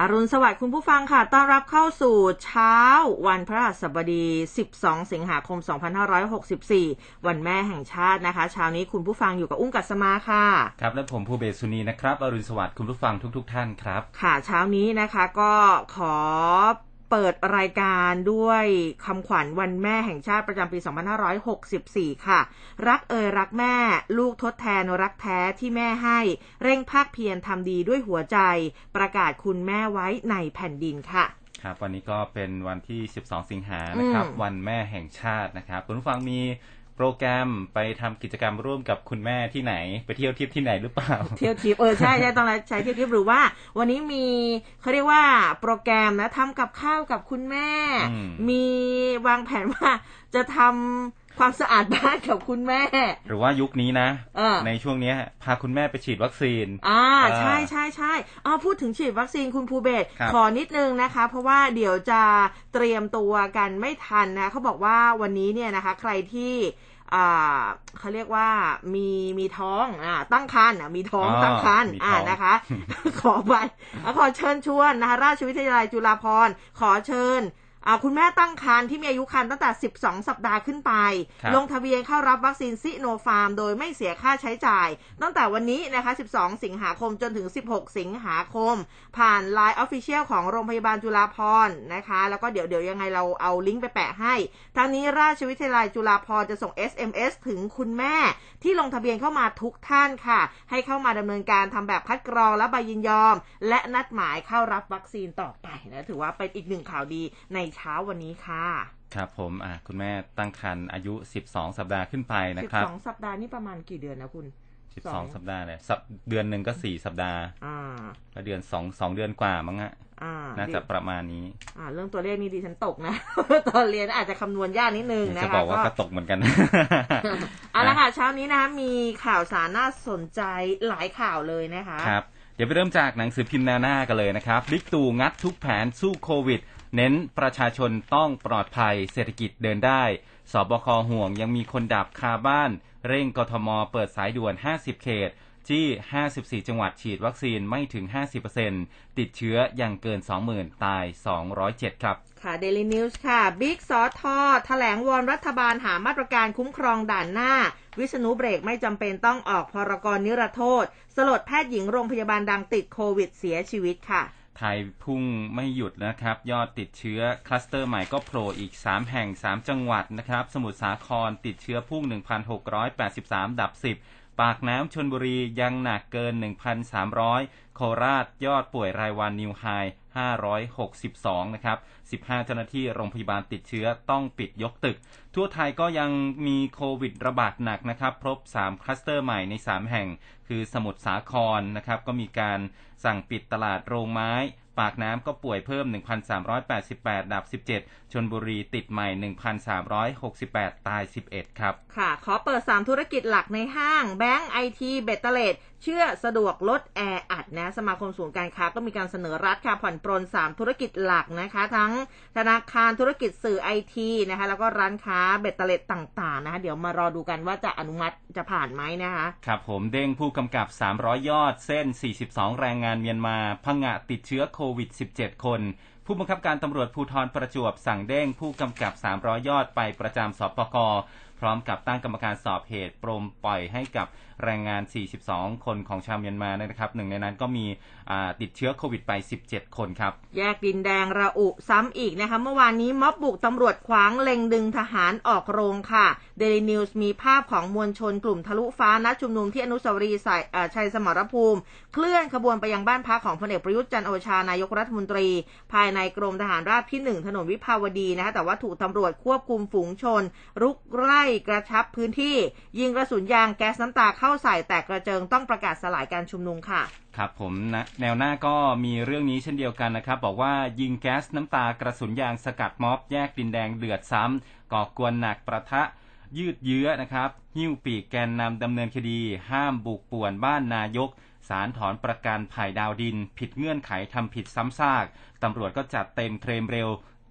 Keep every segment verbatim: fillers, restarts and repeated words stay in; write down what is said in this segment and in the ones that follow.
อรุณสวัสดิ์คุณผู้ฟังค่ะต้อนรับเข้าสู่เช้าวันพฤหัสบดีสิบสองสิงหาคมสองพันห้าร้อยหกสิบสี่วันแม่แห่งชาตินะคะเช้านี้คุณผู้ฟังอยู่กับอุ้มกัสมาค่ะครับและผมภูเบศสุนีนะครับอรุณสวัสดิ์คุณผู้ฟังทุกๆ ท, ท่านครับค่ะเช้านี้นะคะก็ขอเปิดรายการด้วยคำขวัญวันแม่แห่งชาติประจำปีสองพันห้าร้อยหกสิบสี่ค่ะรักเอ่ยรักแม่ลูกทดแทนรักแท้ที่แม่ให้เร่งภาคเพียรทำดีด้วยหัวใจประกาศคุณแม่ไว้ในแผ่นดินค่ะครับวันนี้ก็เป็นวันที่สิบสองสิงหานะครับวันแม่แห่งชาตินะครับคุณผู้ฟังมีโปรแกรมไปทำกิจกรรมร่วมกับคุณแม่ที่ไหนไปเที่ยวทริปที่ไหนหรือเปล่าเที่ยวทริปเออใช่ใช่ต้องใช้เที่ยวทริปหรือว่าวันนี้มีเขาเรียกว่าโปรแกรมนะทำกับข้าวกับคุณแม่มีวางแผนว่าจะทำความสะอาดบ้านกับคุณแม่หรือว่ายุคนี้นะในช่วงนี้พาคุณแม่ไปฉีดวัคซีนอ่าใช่ใช่ใช่อ๋อพูดถึงฉีดวัคซีนคุณภูเบศขอนิดนึงนะคะเพราะว่าเดี๋ยวจะเตรียมตัวกันไม่ทันนะเขาบอกว่าวันนี้เนี่ยนะคะใครที่อ่าเขาเรียกว่ามีมีท้องอ่าตั้งครรภ์อ่ะมีท้องตั้งครรภ์อ่านะคะ ขอไปขอเชิญชวนนะคะราชวิทยาลัยจุฬาภรณ์ขอเชิญอ่าคุณแม่ตั้งครรภ์ที่มีอายุครรภ์ตั้งแต่สิบสองสัปดาห์ขึ้นไปลงทะเบียนเข้ารับวัคซีนซิโนฟาร์มโดยไม่เสียค่าใช้จ่ายตั้งแต่วันนี้นะคะสิบสองสิงหาคมจนถึงสิบหกสิงหาคมผ่าน ไลน์ Official ของโรงพยาบาลจุฬาภรณ์นะคะแล้วก็เดี๋ยวเดี๋ยวยังไงเราเอาลิงก์ไปแปะให้ทางนี้ราชวิทยาลัยจุฬาภรณ์จะส่ง เอส เอ็ม เอส ถึงคุณแม่ที่ลงทะเบียนเข้ามาทุกท่านค่ะให้เข้ามาดำเนินการทำแบบคัดกรองและใบยินยอมและนัดหมายเข้ารับวัคซีนต่อไปนะถือว่าเป็นอีกหนึ่งข่าวดีในเช้าวันนี้ค่ะครับผมอ่ะคุณแม่ตั้งครรภ์อายุสิบสองสัปดาห์ขึ้นไปนะครับสิบสองสัปดาห์นี่ประมาณกี่เดือนนะคุณสิบสองสัปดาห์เนี่ยสัปเดือนนึงก็สี่สัปดาห์อ่าแล้วเดือนสอง สองเดือนกว่ามั้งฮะอ่าน่าจะประมาณนี้อ่าเรื่องตัวเลขนี่ดิฉันตกนะ ตอนเรียนอาจจะคำนวณยากนิดนึงนะคะจะบอกว่าก็ตกเหมือนกัน เอาละค่ะเช้านี้นะมีข่าวสารน่าสนใจหลายข่าวเลยนะคะครับเดี๋ยวไปเริ่มจากหนังสือพิมพ์แนวหน้ากันเลยนะครับบิ๊กตู่งัดทุกแผนสู้โควิดเน้นประชาชนต้องปลอดภัยเศรษฐกิจเดินได้สบคห่วงยังมีคนดับคาบ้านเร่งกทมเปิดสายด่วนห้าสิบเขตที่ห้าสิบสี่จังหวัดฉีดวัคซีนไม่ถึง ห้าสิบเปอร์เซ็นต์ ติดเชื้อยังเกิน สองหมื่น ตายสองร้อยเจ็ดครับค่ะเดลี่นิวส์ค่ะบิ๊กสทแถลงวอนรัฐบาลหามาตรการคุ้มครองด่านหน้าวิษณุเบรกไม่จำเป็นต้องออกพรกรนิรโทษสลดแพทย์หญิงโรงพยาบาลดังติดโควิดเสียชีวิตค่ะไทยพุ่งไม่หยุดนะครับยอดติดเชื้อคลัสเตอร์ใหม่ก็โผล่อีกสามแห่งสามจังหวัดนะครับสมุทรสาครติดเชื้อพุ่ง หนึ่งพันหกร้อยแปดสิบสาม ดับสิบปากน้ำชลบุรียังหนักเกิน หนึ่งพันสามร้อย โคราชยอดป่วยรายวันนิวไฮห้าร้อยหกสิบสองนะครับสิบห้าเจ้าหน้าที่โรงพยาบาลติดเชื้อต้องปิดยกตึกทั่วไทยก็ยังมีโควิดระบาดหนักนะครับพบสามคลัสเตอร์ใหม่ในสามแห่งคือสมุทรสาครนะครับก็มีการสั่งปิดตลาดโรงไม้ปากน้ำก็ป่วยเพิ่ม หนึ่งพันสามร้อยแปดสิบแปด ดับสิบเจ็ดชลบุรีติดใหม่ หนึ่งพันสามร้อยหกสิบแปด ตายสิบเอ็ดครับค่ะขอเปิดสามธุรกิจหลักในห้างแบงก์ ไอ ที เบตเตเลดเชื่อสะดวกลดแออัดนะสมาคมศูนย์การค้าก็มีการเสนอรัฐค่ะผ่อนปรนสามธุรกิจหลักนะคะทั้งธนาคารธุรกิจสื่อ ไอ ที นะคะแล้วก็ร้านค้าเบตเตเลดต่างๆนะคะเดี๋ยวมารอดูกันว่าจะอนุมัติจะผ่านไหมนะคะครับผมเด้งผู้กำกับสามร้อยยอดเส้นสี่สิบสองแรงงานเมียนมาผงะติดเชื้อโควิดสิบเจ็ดคนผู้บังคับการตำรวจภูธรประจวบสั่งเด้งผู้กำกับสามร้อยยอดไปประจำสปก.พร้อมกับตั้งกรรมการสอบเหตุปรมปล่อยให้กับแรงงานสี่สิบสองคนของชาวเมียนมานะครับหนึ่งในนั้นก็มีติดเชื้อโควิดไปสิบเจ็ดคนครับแยกดินแดงระอุซ้ำอีกนะคะเมื่อวานนี้ม็อบบุกตำรวจขวางเล็งดึงทหารออกโรงค่ะ Daily News มีภาพของมวลชนกลุ่มทะลุฟ้านัดชุมนุมที่อนุสาวรีย์ชัยสมรภูมิเคลื่อนขบวนไปยังบ้านพักของพลเอกประยุทธ์จันทร์โอชานายกรัฐมนตรีภายในกรมทหารราบที่หนึ่งถนนวิภาวดีนะคะแต่ว่าถูกตำรวจควบคุมฝูงชนรุกไล่กระชับพื้นที่ยิงกระสุนยางแก๊สน้ำตาเข้าใส่แตกกระเจิงต้องประกาศสลายการชุมนุมค่ะครับผมนะแนวหน้าก็มีเรื่องนี้เช่นเดียวกันนะครับบอกว่ายิงแก๊สน้ำตากระสุนยางสกัดม็อบแยกดินแดงเดือดซ้ำก่อกวนหนักประทะยืดเยื้อนะครับหิ้วปีกแกนนำดำเนินคดีห้ามบุกป่วนบ้านนายก ศาลถอนประกันภัยดาวดินผิดเงื่อนไขทำผิดซ้ำซากตำรวจก็จัดเต็มเทรมเร็ว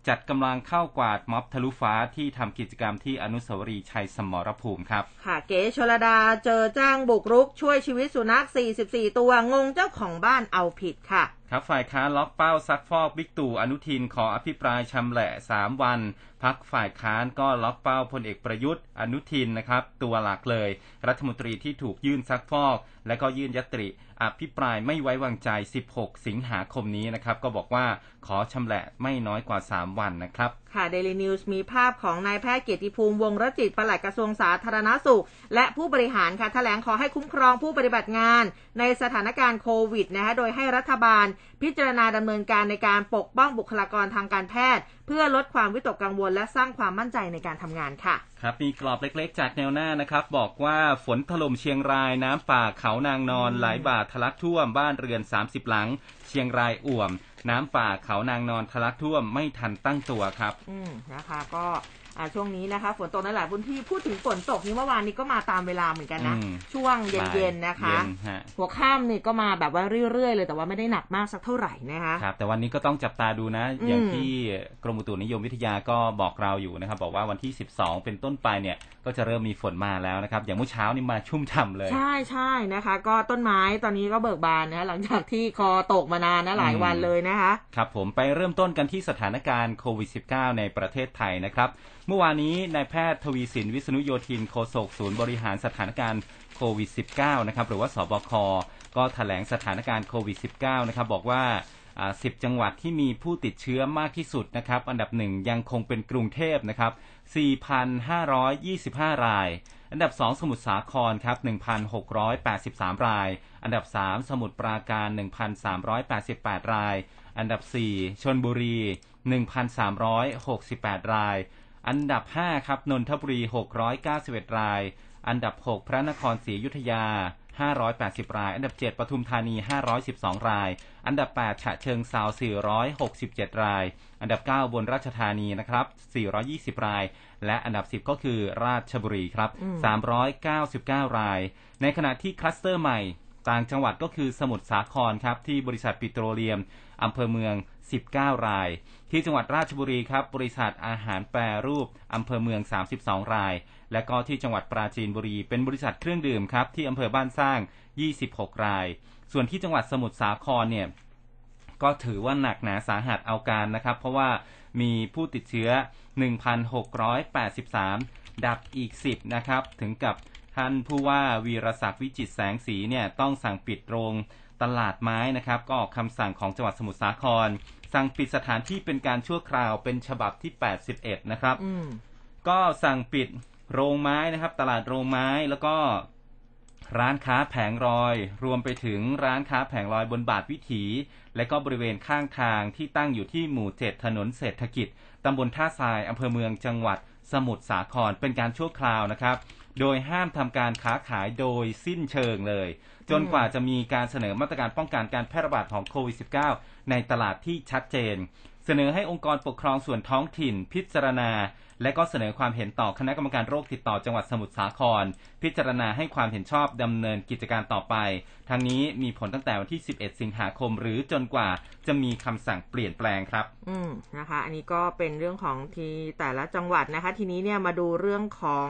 จัดกำลังเข้ากวาดม็อบทะลุฟ้าที่ทำกิจกรรมที่อนุสาวรีย์ชัยสมรภูมิครับค่ะเก๋ชลดาเจอจ้างบุกรุกช่วยชีวิตสุนัขสี่สิบสี่ตัวงงเจ้าของบ้านเอาผิดค่ะครับฝ่ายค้านล็อกเป้าซักฟอกบิ๊กตู่อนุทินขออภิปรายชำแหละสามวันพรรคฝ่ายค้านก็ล็อกเป้าพลเอกประยุทธ์อนุทินนะครับตัวหลักเลยรัฐมนตรีที่ถูกยื่นซักฟอกและก็ยื่นยติอภิปรายไม่ไว้วางใจสิบหกสิงหาคมนี้นะครับก็บอกว่าขอชำแหละไม่น้อยกว่าสามวันนะครับค่ะ Daily News มีภาพของนายแพทย์เกียรติภูมิวงศ์รจิตปลัดกระทรวงสาธารณสุขและผู้บริหารค่ะแถลงขอให้คุ้มครองผู้ปฏิบัติงานในสถานการณ์โควิดนะคะโดยให้รัฐบาลพิจารณาดำเนินการในการปกป้องบุคลากรทางการแพทย์เพื่อลดความวิตกกังวลและสร้างความมั่นใจในการทำงานค่ะครับมีกรอบเล็กๆจากแนวหน้านะครับบอกว่าฝนถล่มเชียงรายน้ำป่าเขานางนอนหลายบ่าทะลักท่วมบ้านเรือนสามสิบหลังเชียงรายอ่วมน้ำป่าเขานางนอนทะลักท่วมไม่ทันตั้งตัวครับอืมนะคะก็ช่วงนี้นะคะฝนตกในหลายพื้นที่พูดถึงฝนตกนี่เมื่อวานนี้ก็มาตามเวลาเหมือนกันนะช่วงเย็นๆนะคะหัวค่ำนี่ก็มาแบบว่าเรื่อยๆเลยแต่ว่าไม่ได้หนักมากสักเท่าไหร่นะคะครับแต่วันนี้ก็ต้องจับตาดูนะอย่างที่กรมอุตุนิยมวิทยาก็บอกเราอยู่นะครับบอกว่าวันที่สิบสองเป็นต้นไปเนี่ยก็จะเริ่มมีฝนมาแล้วนะครับอย่างเมื่อเช้านี่มาชุ่มฉ่ำเลยใช่ๆนะคะก็ต้นไม้ตอนนี้ก็เบิกบานนะหลังจากที่คอตกมานานนะหลายวันเลยนะคะครับผมไปเริ่มต้นกันที่สถานการณ์โควิด สิบเก้า ในประเทศไทยนะครับเมื่อวานนี้นายแพทย์ทวีสินวิษณุโยธินโฆษกศูนย์บริหารสถานการณ์โควิด สิบเก้า นะครับหรือว่าสบคก็แถลงสถานการณ์โควิด สิบเก้า นะครับบอกว่าสิบจังหวัดที่มีผู้ติดเชื้อมากที่สุดนะครับอันดับหนึ่งยังคงเป็นกรุงเทพนะครับ สี่พันห้าร้อยยี่สิบห้า รายอันดับสองสมุทรสาครครับ หนึ่งพันหกร้อยแปดสิบสาม รายอันดับสามสมุทรปราการ หนึ่งพันสามร้อยแปดสิบแปด รายอันดับสี่ชลบุรี หนึ่งพันสามร้อยหกสิบแปด รายอันดับห้าครับนนทบุรีหกร้อยเก้าสิบเอ็ดรายอันดับหกพระนครศรีอยุธยาห้าร้อยแปดสิบรายอันดับเจ็ดปทุมธานีห้าร้อยสิบสองรายอันดับแปดฉะเชิงเทราสี่ร้อยหกสิบเจ็ดรายอันดับเก้าอุบลราชธานีนะครับสี่ร้อยยี่สิบรายและอันดับสิบก็คือราชบุรีครับสามร้อยเก้าสิบเก้ารายในขณะที่คลัสเตอร์ใหม่ต่างจังหวัดก็คือสมุทรสาครครับที่บริษัทปิโตรเลียมอำเภอเมืองสิบเก้ารายที่จังหวัดราชบุรีครับบริษัทอาหารแปรรูปอำเภอเมืองสามสิบสองรายและก็ที่จังหวัดปราจีนบุรีเป็นบริษัทเครื่องดื่มครับที่อำเภอบ้านสร้างยี่สิบหกรายส่วนที่จังหวัดสมุทรสาครเนี่ยก็ถือว่าหนักหนาสาหัสเอาการนะครับเพราะว่ามีผู้ติดเชื้อ หนึ่งพันหกร้อยแปดสิบสาม ดับอีกสิบนะครับถึงกับท่านผู้ว่าวีรศักดิ์วิจิตรแสงสีเนี่ยต้องสั่งปิดโรงตลาดไม้นะครับก็ออกคำสั่งของจังหวัดสมุทรสาครสั่งปิดสถานที่เป็นการชั่วคราวเป็นฉบับที่แปดสิบเอ็ดนะครับก็สั่งปิดโรงไม้นะครับตลาดโรงไม้แล้วก็ร้านค้าแผงลอยรวมไปถึงร้านค้าแผงลอยบนบาทวิถีและก็บริเวณข้างทางที่ตั้งอยู่ที่หมู่เจ็ดถนนเศรษฐกิจตำบลท่าทรายอำเภอเมืองจังหวัดสมุทรสาครเป็นการชั่วคราวนะครับโดยห้ามทำการค้าขายโดยสิ้นเชิงเลยจนกว่าจะมีการเสนอมาตรการป้องกันการแพร่ระบาดของโควิด สิบเก้า ในตลาดที่ชัดเจนเสนอให้องค์กรปกครองส่วนท้องถิ่นพิจารณาและก็เสนอความเห็นต่อคณะกรรมการโรคติดต่อจังหวัดสมุทรสาครพิจารณาให้ความเห็นชอบดำเนินกิจการต่อไปทั้งนี้มีผลตั้งแต่วันที่สิบเอ็ดสิงหาคมหรือจนกว่าจะมีคำสั่งเปลี่ยนแปลงครับอืมนะคะอันนี้ก็เป็นเรื่องของที่แต่ละจังหวัดนะคะทีนี้เนี่ยมาดูเรื่องของ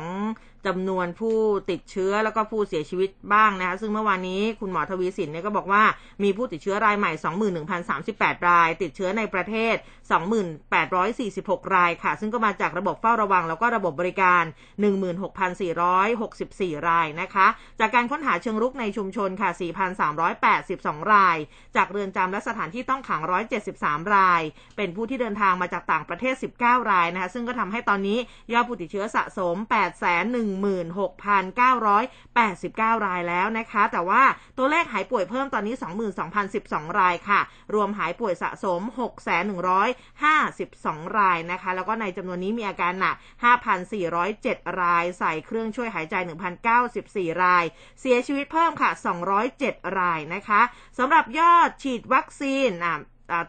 จำนวนผู้ติดเชื้อแล้วก็ผู้เสียชีวิตบ้างนะคะซึ่งเมื่อวานนี้คุณหมอทวีสินเนี่ยก็บอกว่ามีผู้ติดเชื้อรายใหม่ สองหมื่นหนึ่งพันสามสิบแปด รายติดเชื้อในประเทศ สองพันแปดร้อยสี่สิบหก รายค่ะซึ่งก็มาจากระบบเฝ้าระวังแล้วก็ระบบบริการ หนึ่งหมื่นหกพันสี่ร้อยหกสิบสี่ รายนะคะจากการค้นหาเชิงรุกในชุมชนค่ะ สี่พันสามร้อยแปดสิบสอง รายจากเรือนจำและสถานที่ต้องขังหนึ่งร้อยเจ็ดสิบสามรายเป็นผู้ที่เดินทางมาจากต่างประเทศสิบเก้ารายนะคะซึ่งก็ทำให้ตอนนี้ยอดผู้ติดเชื้อสะสม แปดแสนหนึ่งหมื่นหกพันเก้าร้อยแปดสิบเก้า รายแล้วนะคะแต่ว่าตัวเลขหายป่วยเพิ่มตอนนี้ สองหมื่นสองพันสิบสอง รายค่ะรวมหายป่วยสะสม หกแสนหนึ่งร้อยห้าสิบสอง รายนะคะแล้วก็ในจำนวนนี้มีอาการหนัก ห้าพันสี่ร้อยเจ็ด รายใส่เครื่องช่วยหายใจ หนึ่งพันเก้าสิบสี่ รายเสียชีวิตเพิ่มค่ะสองร้อยเจ็ดรายนะคะสำหรับยอดฉีดวัคซีนอ่ะ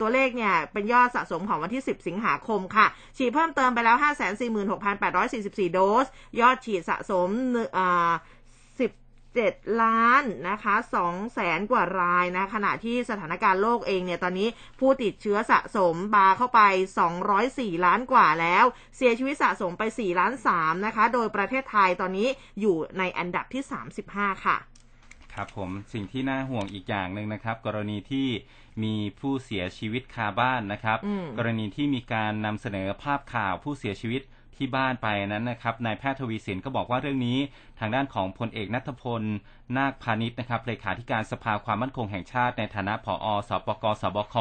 ตัวเลขเนี่ยเป็นยอดสะสมของวันที่สิบสิงหาคมค่ะฉีดเพิ่มเติมไปแล้ว ห้าแสนสี่หมื่นหกพันแปดร้อยสี่สิบสี่ โดสยอดฉีดสะสมเอ่อ เจ็ดล้านนะคะสองแสนกว่ารายนะขณะที่สถานการณ์โลกเองเนี่ยตอนนี้ผู้ติดเชื้อสะสมบาเข้าไปสองร้อยสี่ล้านกว่าแล้วเสียชีวิตสะสมไปสี่ล้านสามนะคะโดยประเทศไทยตอนนี้อยู่ในอันดับที่สามสิบห้าค่ะครับผมสิ่งที่น่าห่วงอีกอย่างหนึ่งนะครับกรณีที่มีผู้เสียชีวิตคาบ้านนะครับกรณีที่มีการนำเสนอภาพข่าวผู้เสียชีวิตที่บ้านไปนั้นนะครับนายแพทย์ทวีสินก็บอกว่าเรื่องนี้ทางด้านของพลเอกณัฐพลนาคพาณิชย์นะครับเลขาธิการสภาความมั่นคงแห่งชาติในฐานะผอ.สปก.สบค.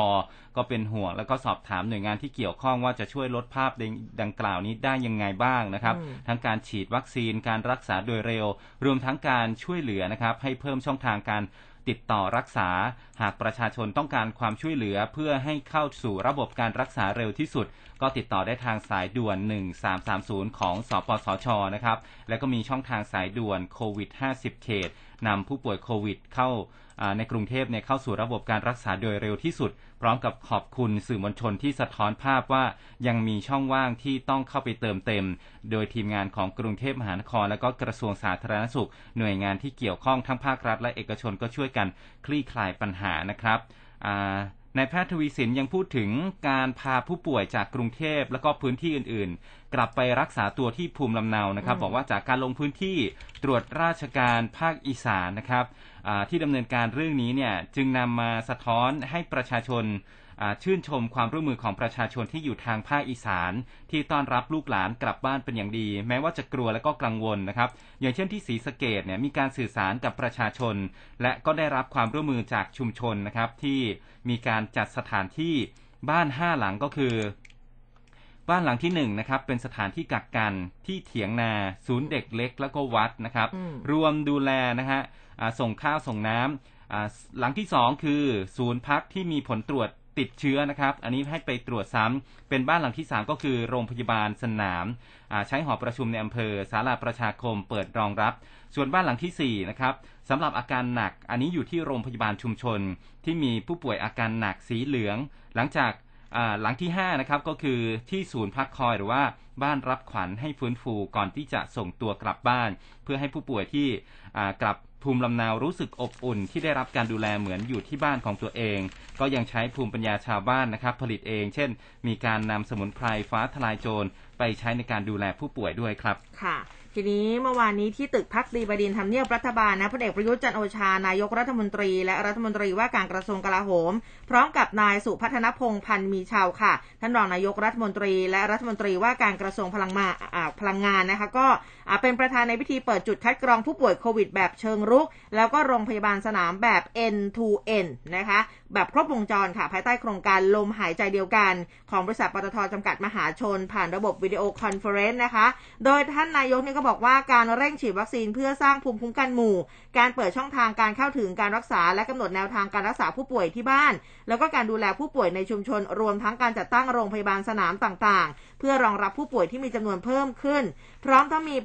ก็เป็นห่วงแล้วก็สอบถามหน่วยงานที่เกี่ยวข้องว่าจะช่วยลดภาพดังกล่าวนี้ได้ยังไงบ้างนะครับทั้งการฉีดวัคซีนการรักษาโดยเร็วรวมทั้งการช่วยเหลือนะครับให้เพิ่มช่องทางการติดต่อรักษาหากประชาชนต้องการความช่วยเหลือเพื่อให้เข้าสู่ระบบการรักษาเร็วที่สุดก็ติดต่อได้ทางสายด่วนหนึ่งสามสามศูนย์ของสปสช.นะครับและก็มีช่องทางสายด่วนโควิดห้าสิบเขตนำผู้ป่วยโควิดเข้าในกรุงเทพเนี่ยเข้าสู่ระบบการรักษาโดยเร็วที่สุดพร้อมกับขอบคุณสื่อมวลชนที่สะท้อนภาพว่ายังมีช่องว่างที่ต้องเข้าไปเติมเต็มโดยทีมงานของกรุงเทพมหานครและก็กระทรวงสาธารณสุขหน่วยงานที่เกี่ยวข้องทั้งภาครัฐและเอกชนก็ช่วยกันคลี่คลายปัญหานะครับนายแพทย์ทวีสินยังพูดถึงการพาผู้ป่วยจากกรุงเทพและก็พื้นที่อื่นๆกลับไปรักษาตัวที่ภูมิลำเนานะครับบอกว่าจากการลงพื้นที่ตรวจราชการภาคอีสานนะครับที่ดำเนินการเรื่องนี้เนี่ยจึงนำมาสะท้อนให้ประชาชนชื่นชมความร่วมมือของประชาชนที่อยู่ทางภาคอีสานที่ต้อนรับลูกหลานกลับบ้านเป็นอย่างดีแม้ว่าจะกลัวและก็กังวลนะครับอย่างเช่นที่ศรีสะเกษเนี่ยมีการสื่อสารกับประชาชนและก็ได้รับความร่วมมือจากชุมชนนะครับที่มีการจัดสถานที่บ้านห้าหลังก็คือบ้านหลังที่หนึ่งนะครับเป็นสถานที่กักกันที่เถียงนาศูนย์เด็กเล็กแล้วก็วัดนะครับรวมดูแลนะฮะส่งข้าวส่งน้ำหลังที่สองคือศูนย์พักที่มีผลตรวจติดเชื้อนะครับอันนี้ให้ไปตรวจซ้ำเป็นบ้านหลังที่สามก็คือโรงพยาบาลสนามใช้หอประชุมในอำเภอศาลาประชาคมเปิดรองรับส่วนบ้านหลังที่สี่นะครับสำหรับอาการหนักอันนี้อยู่ที่โรงพยาบาลชุมชนที่มีผู้ป่วยอาการหนักสีเหลืองหลังจากหลังที่ห้านะครับก็คือที่ศูนย์พักคอยหรือว่าบ้านรับขวัญให้ฟื้นฟูก่อนที่จะส่งตัวกลับบ้านเพื่อให้ผู้ป่วยที่กลับภูมิลำเนารู้สึกอบอุ่นที่ได้รับการดูแลเหมือนอยู่ที่บ้านของตัวเองก็ยังใช้ภูมิปัญญาชาวบ้านนะครับผลิตเองเช่นมีการนำสมุนไพรฟ้าทลายโจรไปใช้ในการดูแลผู้ป่วยด้วยครับค่ะทีนี้เมื่อวานนี้ที่ตึกพรรคดีบดินทำเนียบรัฐบาลนะพลเอกประยุทธ์จันทร์โอชานายกรัฐมนตรีและรัฐมนตรีว่าการกระทรวงกลาโหมพร้อมกับนายสุพัฒนพงษ์พันธ์มีชาวค่ะท่านรองนายกรัฐมนตรีและรัฐมนตรีว่าการกระทรวงพลังมาพลังงานนะคะก็เป็นประธานในพิธีเปิดจุดคัดกรองผู้ป่วยโควิดแบบเชิงรุกแล้วก็โรงพยาบาลสนามแบบ เอ็น ทู เอ็น นะคะแบบครบวงจรค่ะภายใต้โครงการลมหายใจเดียวกันของบริษัทปตท.จำกัดมหาชนผ่านระบบวิดีโอคอนเฟอเรนซ์นะคะโดยท่านนายกนี่ก็บอกว่าการเร่งฉีดวัคซีนเพื่อสร้างภูมิคุ้มกันหมู่การเปิดช่องทางการเข้าถึงการรักษาและกำหนดแนวทางการรักษาผู้ป่วยที่บ้านแล้วก็การดูแลผู้ป่วยในชุมชนรวมทั้งการจัดตั้งโรงพยาบาลสนามต่างๆเพื่อรองรับผู้ป่วยที่มีจำนวนเพิ่มขึ้นพร้อมทั้งมี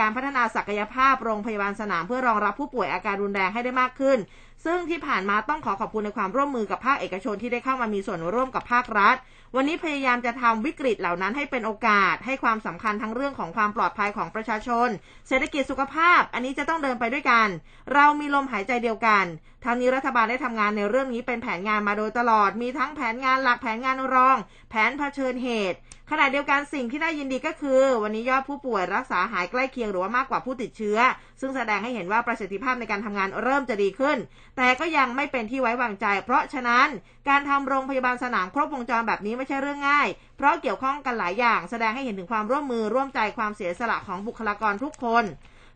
การพัฒนาศักยภาพโรงพยาบาลสนามเพื่อรองรับผู้ป่วยอาการรุนแรงให้ได้มากขึ้นซึ่งที่ผ่านมาต้องขอขอบคุณในความร่วมมือกับภาคเอกชนที่ได้เข้ามามีส่วนร่วมกับภาครัฐวันนี้พยายามจะทำวิกฤตเหล่านั้นให้เป็นโอกาสให้ความสำคัญทั้งเรื่องของความปลอดภัยของประชาชนเศรษฐกิจสุขภาพอันนี้จะต้องเดินไปด้วยกันเรามีลมหายใจเดียวกันทางนี้รัฐบาลได้ทำงานในเรื่องนี้เป็นแผนงานมาโดยตลอดมีทั้งแผนงานหลักแผนงานรองแผนเผชิญเหตุขณะเดียวกันสิ่งที่น่ายินดีก็คือวันนี้ยอดผู้ป่วยรักษาหายใกล้เคียงหรือว่ามากกว่าผู้ติดเชื้อซึ่งแสดงให้เห็นว่าประสิทธิภาพในการทำงานเริ่มจะดีขึ้นแต่ก็ยังไม่เป็นที่ไว้วางใจเพราะฉะนั้นการทำโรงพยาบาลสนามครบวงจรแบบนี้ไม่ใช่เรื่องง่ายเพราะเกี่ยวข้องกันหลายอย่างแสดงให้เห็นถึงความร่วมมือร่วมใจความเสียสละของบุคลากรทุกคน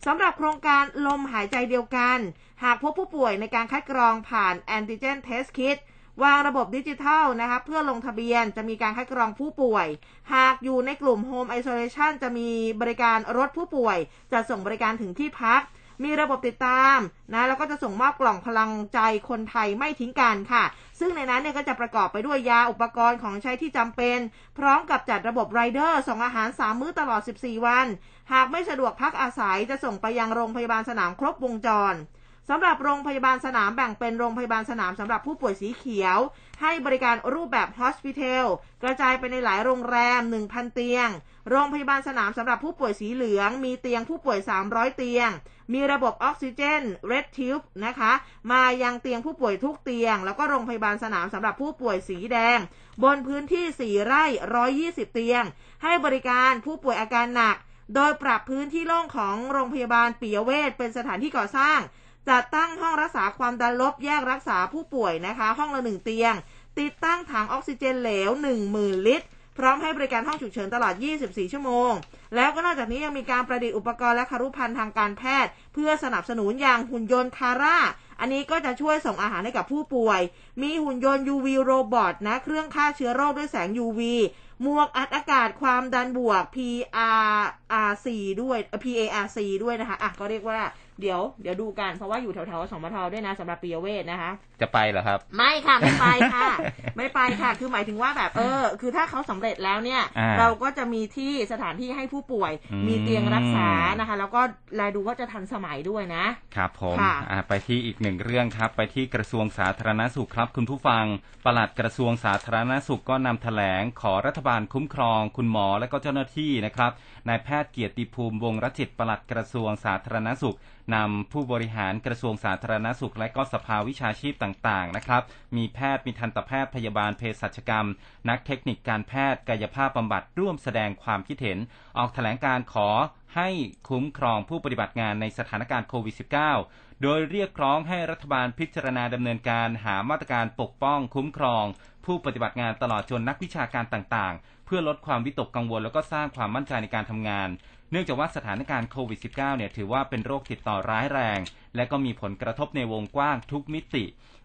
สำหรับโครงการลมหายใจเดียวกันหากพบผู้ป่วยในการคัดกรองผ่านแอนติเจนเทสคิทวางระบบดิจิทัลนะคะเพื่อลงทะเบียนจะมีการคัดกรองผู้ป่วยหากอยู่ในกลุ่มโฮมไอโซเลชันจะมีบริการรถผู้ป่วยจะส่งบริการถึงที่พักมีระบบติดตามนะแล้วก็จะส่งมอบกล่องพลังใจคนไทยไม่ทิ้งกันค่ะซึ่งในนั้นเนี่ยก็จะประกอบไปด้วยยาอุปกรณ์ของใช้ที่จำเป็นพร้อมกับจัดระบบไรเดอร์ส่งอาหารสามมื้อตลอดสิบสี่วันหากไม่สะดวกพักอาศัยจะส่งไปยังโรงพยาบาลสนามครบวงจร สำหรับโรงพยาบาลสนามแบ่งเป็นโรงพยาบาลสนามสำหรับผู้ป่วยสีเขียวให้บริการรูปแบบ Hospital กระจายไปในหลายโรงแรม หนึ่งพัน เตียงโรงพยาบาลสนามสำหรับผู้ป่วยสีเหลืองมีเตียงผู้ป่วยสามร้อยเตียงมีระบบออกซิเจน Red Tube นะคะมายังเตียงผู้ป่วยทุกเตียงแล้วก็โรงพยาบาลสนามสำหรับผู้ป่วยสีแดงบนพื้นที่สี่ไร่หนึ่งร้อยยี่สิบเตียงให้บริการผู้ป่วยอาการหนักโดยปรับพื้นที่โล่งของโรงพยาบาลปิยเวชเป็นสถานที่ก่อสร้างจัดตั้งห้องรักษาความดันลบแยกรักษาผู้ป่วยนะคะห้องละหนึ่งเตียงติดตั้งถังออกซิเจนเหลว หนึ่งหมื่น ลิตรพร้อมให้บริการห้องฉุกเฉินตลอดยี่สิบสี่ชั่วโมงแล้วก็นอกจากนี้ยังมีการประดิษฐ์อุปกรณ์และครุภัณฑ์ทางการแพทย์เพื่อสนับสนุนอย่างหุ่นยนต์ทาร่าอันนี้ก็จะช่วยส่งอาหารให้กับผู้ป่วยมีหุ่นยนต์ ยู วี โรบอทนะเครื่องฆ่าเชื้อโรคด้วยแสง ยู วี หมวกอัดอากาศความดันบวก พี อาร์ ซี ด้วย พี เอ อาร์ ซี ด้วยนะคะอ่ะก็เรียกว่าเดี๋ยวเดี๋ยวดูกันเพราะว่าอยู่แถวๆสมทด้วยนะสำหรับปิยเวชนะคะจะไปเหรอครับไม่ค่ะไม่ไปค่ะ ไม่ไปค่ะคือหมายถึงว่าแบบเออคือถ้าเขาสำเร็จแล้วเนี่ยเราก็จะมีที่สถานที่ให้ผู้ป่วยมีเตียงรักษานะคะแล้วก็รายดูว่าจะทันสมัยด้วยนะครับผมไปที่อีกหนึ่งเรื่องครับไปที่กระทรวงสาธารณสุขครับคุณผู้ฟังปลัดกระทรวงสาธารณสุขก็นำแถลงขอรัฐบาลคุ้มครองคุณหมอและก็เจ้าหน้าที่นะครับนายแพทย์เกียรติภูมิวงศ์รจิตปลัดกระทรวงสาธารณสุขนำผู้บริหารกระทรวงสาธารณสุขและก็สภาวิชาชีพต่างๆนะครับมีแพทย์มีทันตแพทย์พยาบาลเภสัชกรรมนักเทคนิคการแพทย์กายภาพบำบัดร่วมแสดงความคิดเห็นออกแถลงการขอให้คุ้มครองผู้ปฏิบัติงานในสถานการณ์โควิด สิบเก้า โดยเรียกร้องให้รัฐบาลพิจารณาดำเนินการหามาตรการปกป้องคุ้มครองผู้ปฏิบัติงานตลอดจนนักวิชาการต่างๆเพื่อลดความวิตกกังวลแล้วก็สร้างความมั่นใจในการทำงานเนื่องจากว่าสถานการณ์โควิด สิบเก้า เนี่ยถือว่าเป็นโรคติดต่อร้ายแรงและก็มีผลกระทบในวงกว้างทุกมิติ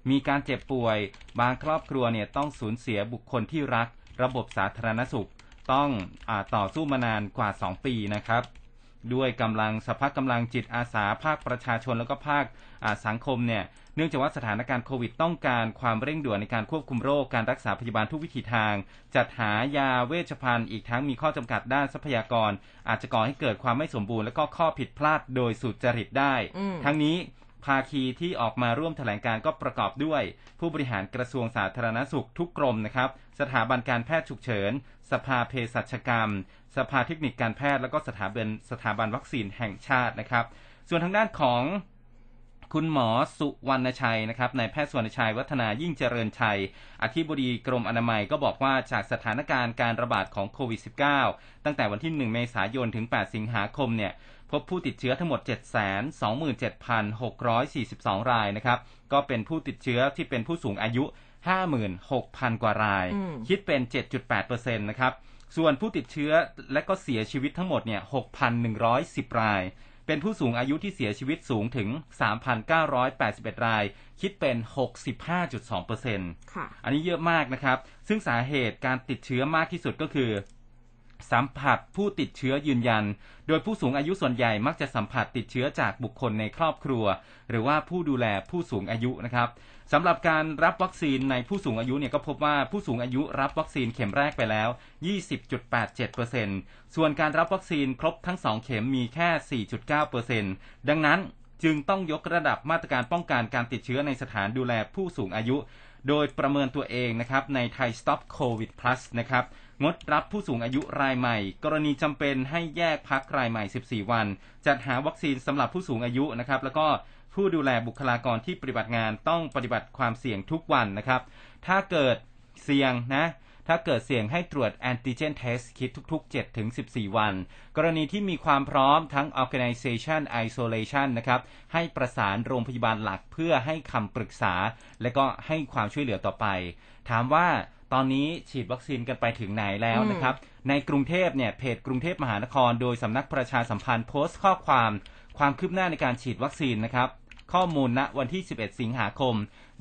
มีการเจ็บป่วยบางครอบครัวเนี่ยต้องสูญเสียบุคคลที่รักระบบสาธารณสุขต้องอ่าต่อสู้มานานกว่าสองปีนะครับด้วยกำลังสภากำลังจิตอาสาภาคประชาชนแล้วก็ภาคสังคมเนี่ยเนื่องจากว่าสถานการณ์โควิดต้องการความเร่งด่วนในการควบคุมโรคการรักษาพยาบาลทุกวิถีทางจัดหายาเวชภัณฑ์อีกทั้งมีข้อจำกัดด้านทรัพยากรอาจจะก่อให้เกิดความไม่สมบูรณ์และก็ข้อผิดพลาดโดยสุจริตได้ทั้งนี้ภาคีที่ออกมาร่วมแถลงการก็ประกอบด้วยผู้บริหารกระทรวงสาธารณสุขทุกกรมนะครับสถาบันการแพทย์ฉุกเฉินสภาเภสัชกรรมสภาเทคนิคการแพทย์แล้วก็สถาบันสถาบันวัคซีนแห่งชาตินะครับส่วนทางด้านของคุณหมอสุวรรณชัยนะครับนายแพทย์สุวรรณชัยวัฒนายิ่งเจริญชัยอธิบดีกรมอนามัยก็บอกว่าจากสถานการณ์การระบาดของโควิด สิบเก้า ตั้งแต่วันที่หนึ่งเมษายนถึงแปดสิงหาคมเนี่ยพบผู้ติดเชื้อทั้งหมด เจ็ดแสนสองหมื่นเจ็ดพันหกร้อยสี่สิบสอง รายนะครับก็เป็นผู้ติดเชื้อที่เป็นผู้สูงอายุ ห้าหมื่นหกพัน กว่ารายคิดเป็น เจ็ดจุดแปดเปอร์เซ็นต์ นะครับส่วนผู้ติดเชื้อและก็เสียชีวิตทั้งหมดเนี่ย หกพันหนึ่งร้อยสิบ รายเป็นผู้สูงอายุที่เสียชีวิตสูงถึง สามพันเก้าร้อยแปดสิบเอ็ด รายคิดเป็น หกสิบห้าจุดสองเปอร์เซ็นต์ ค่ะอันนี้เยอะมากนะครับซึ่งสาเหตุการติดเชื้อมากที่สุดก็คือสัมผัสผู้ติดเชื้อยืนยันโดยผู้สูงอายุส่วนใหญ่มักจะสัมผัสติดเชื้อจากบุคคลในครอบครัวหรือว่าผู้ดูแลผู้สูงอายุนะครับสำหรับการรับวัคซีนในผู้สูงอายุเนี่ยก็พบว่าผู้สูงอายุรับวัคซีนเข็มแรกไปแล้ว ยี่สิบจุดแปดเจ็ดเปอร์เซ็นต์ ส่วนการรับวัคซีนครบทั้งสองเข็มมีแค่ สี่จุดเก้าเปอร์เซ็นต์ ดังนั้นจึงต้องยกระดับมาตรการป้องกันการติดเชื้อในสถานดูแลผู้สูงอายุโดยประเมินตัวเองนะครับใน Thai Stop Covid Plus นะครับงดรับผู้สูงอายุรายใหม่กรณีจำเป็นให้แยกพักรายใหม่สิบสี่วันจัดหาวัคซีนสำหรับผู้สูงอายุนะครับแล้วก็ผู้ดูแลบุคลากรที่ปฏิบัติงานต้องปฏิบัติความเสี่ยงทุกวันนะครับถ้าเกิดเสี่ยงนะถ้าเกิดเสี่ยงให้ตรวจแอนติเจนเทสคิดทุกๆ เจ็ดถึงสิบสี่ วันกรณีที่มีความพร้อมทั้ง Organization Isolation นะครับให้ประสานโรงพยาบาลหลักเพื่อให้คำปรึกษาและก็ให้ความช่วยเหลือต่อไปถามว่าตอนนี้ฉีดวัคซีนกันไปถึงไหนแล้วนะครับในกรุงเทพเนี่ยเพจกรุงเทพมหานครโดยสำนักประชาสัมพันธ์โพสต์ข้อความความคืบหน้าในการฉีดวัคซีนนะครับข้อมูลณวันที่สิบเอ็ดสิงหาคม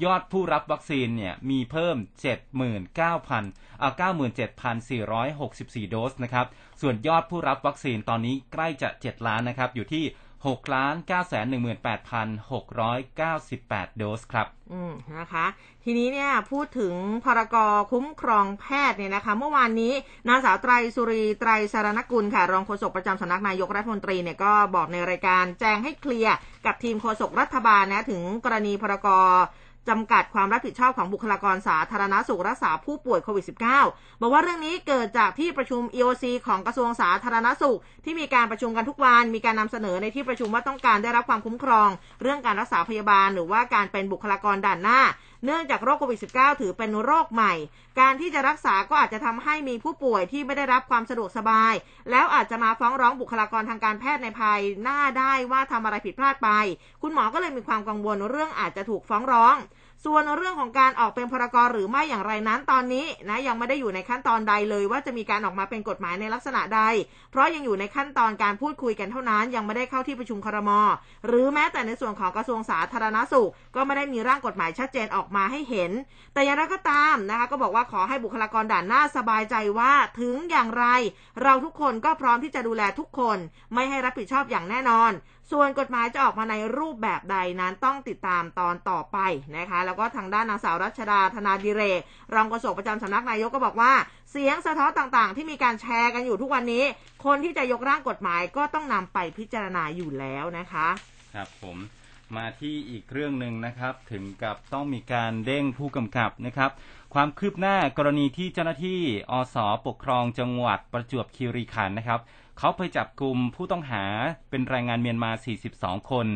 ยอดผู้รับวัคซีนเนี่ยมีเพิ่ม เจ็ดหมื่นเก้าพัน อ่า เก้าหมื่นเจ็ดพันสี่ร้อยหกสิบสี่ โดสนะครับส่วนยอดผู้รับวัคซีนตอนนี้ใกล้จะเจ็ดล้านนะครับอยู่ที่ หกล้านเก้าแสนหนึ่งหมื่นแปดพันหกร้อยเก้าสิบแปด โดสครับอืมนะคะทีนี้เนี่ยพูดถึงพรกคุ้มครองแพทย์เนี่ยนะคะเมื่อวานนี้นางสาวไตรสุรีไตรสารณกุลค่ะรองโฆษกประจำสำนักนายกรัฐมนตรีเนี่ยก็บอกในรายการแจ้งให้เคลียร์กับทีมโฆษกรัฐบาลนะถึงกรณีพรกจำกัดความรับผิดชอบของบุคลากรสาธารณสุขรักษาผู้ป่วยโควิด สิบเก้า บอกว่าเรื่องนี้เกิดจากที่ประชุม อี โอ ซี ของกระทรวงสาธารณสุขที่มีการประชุมกันทุกวันมีการนำเสนอในที่ประชุมว่าต้องการได้รับความคุ้มครองเรื่องการรักษาพยาบาลหรือว่าการเป็นบุคลากรด่านหน้าเนื่องจากโรคโควิด สิบเก้า ถือเป็นโรคใหม่การที่จะรักษาก็อาจจะทำให้มีผู้ป่วยที่ไม่ได้รับความสะดวกสบายแล้วอาจจะมาฟ้องร้องบุคลากรทางการแพทย์ในภายหน้าได้ว่าทำอะไรผิดพลาดไปคุณหมอก็เลยมีความกังวลเรื่องอาจจะถูกฟ้องร้องส่วนเรื่องของการออกเป็นพรกหรือไม่อย่างไรนั้นตอนนี้นะยังไม่ได้อยู่ในขั้นตอนใดเลยว่าจะมีการออกมาเป็นกฎหมายในลักษณะใดเพราะยังอยู่ในขั้นตอนการพูดคุยกันเท่านั้นยังไม่ได้เข้าที่ประชุมครม.หรือแม้แต่ในส่วนของกระทรวงสาธารณสุขก็ไม่ได้มีร่างกฎหมายชัดเจนออกมาให้เห็นแต่อย่างไรก็ตามนะคะก็บอกว่าขอให้บุคลากรด่านหน้าสบายใจว่าถึงอย่างไรเราทุกคนก็พร้อมที่จะดูแลทุกคนไม่ให้รับผิดชอบอย่างแน่นอนส่วนกฎหมายจะออกมาในรูปแบบใดนั้นต้องติดตามตอนต่อไปนะคะแล้วก็ทางด้านนางสาวรัชดาธนาดิเรกรองโฆษกประจำสำนักนายกก็บอกว่าเสียงสะท้อนต่างๆที่มีการแชร์กันอยู่ทุกวันนี้คนที่จะยกร่างกฎหมายก็ต้องนำไปพิจารณาอยู่แล้วนะคะครับผมมาที่อีกเรื่องนึงนะครับถึงกับต้องมีการเด้งผู้กำกับนะครับความคืบหน้ากรณีที่เจ้าหน้าที่อส.ปกครองจังหวัดประจวบคีรีขันธ์นะครับเขาไปจับกลุ่มผู้ต้องหาเป็นแรงงานเมียนมาสี่สิบสองคน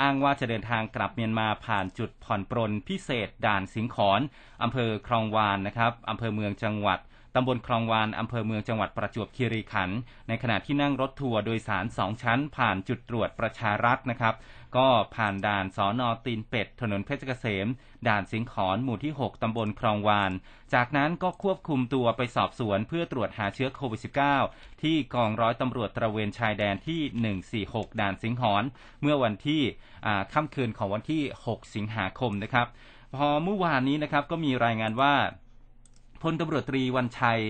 อ้างว่าจะเดินทางกลับเมียนมาผ่านจุดผ่อนปรนพิเศษด่านสิงขรอำเภอคลองวานนะครับอำเภอเมืองจังหวัดตำบลคลองวานอำเภอเมืองจังหวัดประจวบคีรีขันธ์ในขณะที่นั่งรถทัวร์โดยสารสองชั้นผ่านจุดตรวจประชารัฐนะครับก็ผ่านด่านสน.ตีนเป็ดถนนเพชรเกษมด่านสิงขรหมู่ที่หกตำบลคลองวานจากนั้นก็ควบคุมตัวไปสอบสวนเพื่อตรวจหาเชื้อโควิด สิบเก้า ที่กองร้อยตำรวจตระเวนชายแดนที่หนึ่งสี่หกด่านสิงขรเมื่อวันที่ค่ำคืนของวันที่หกสิงหาคมนะครับพอเมื่อวานนี้นะครับก็มีรายงานว่าพลตำรวจตรีวันชัย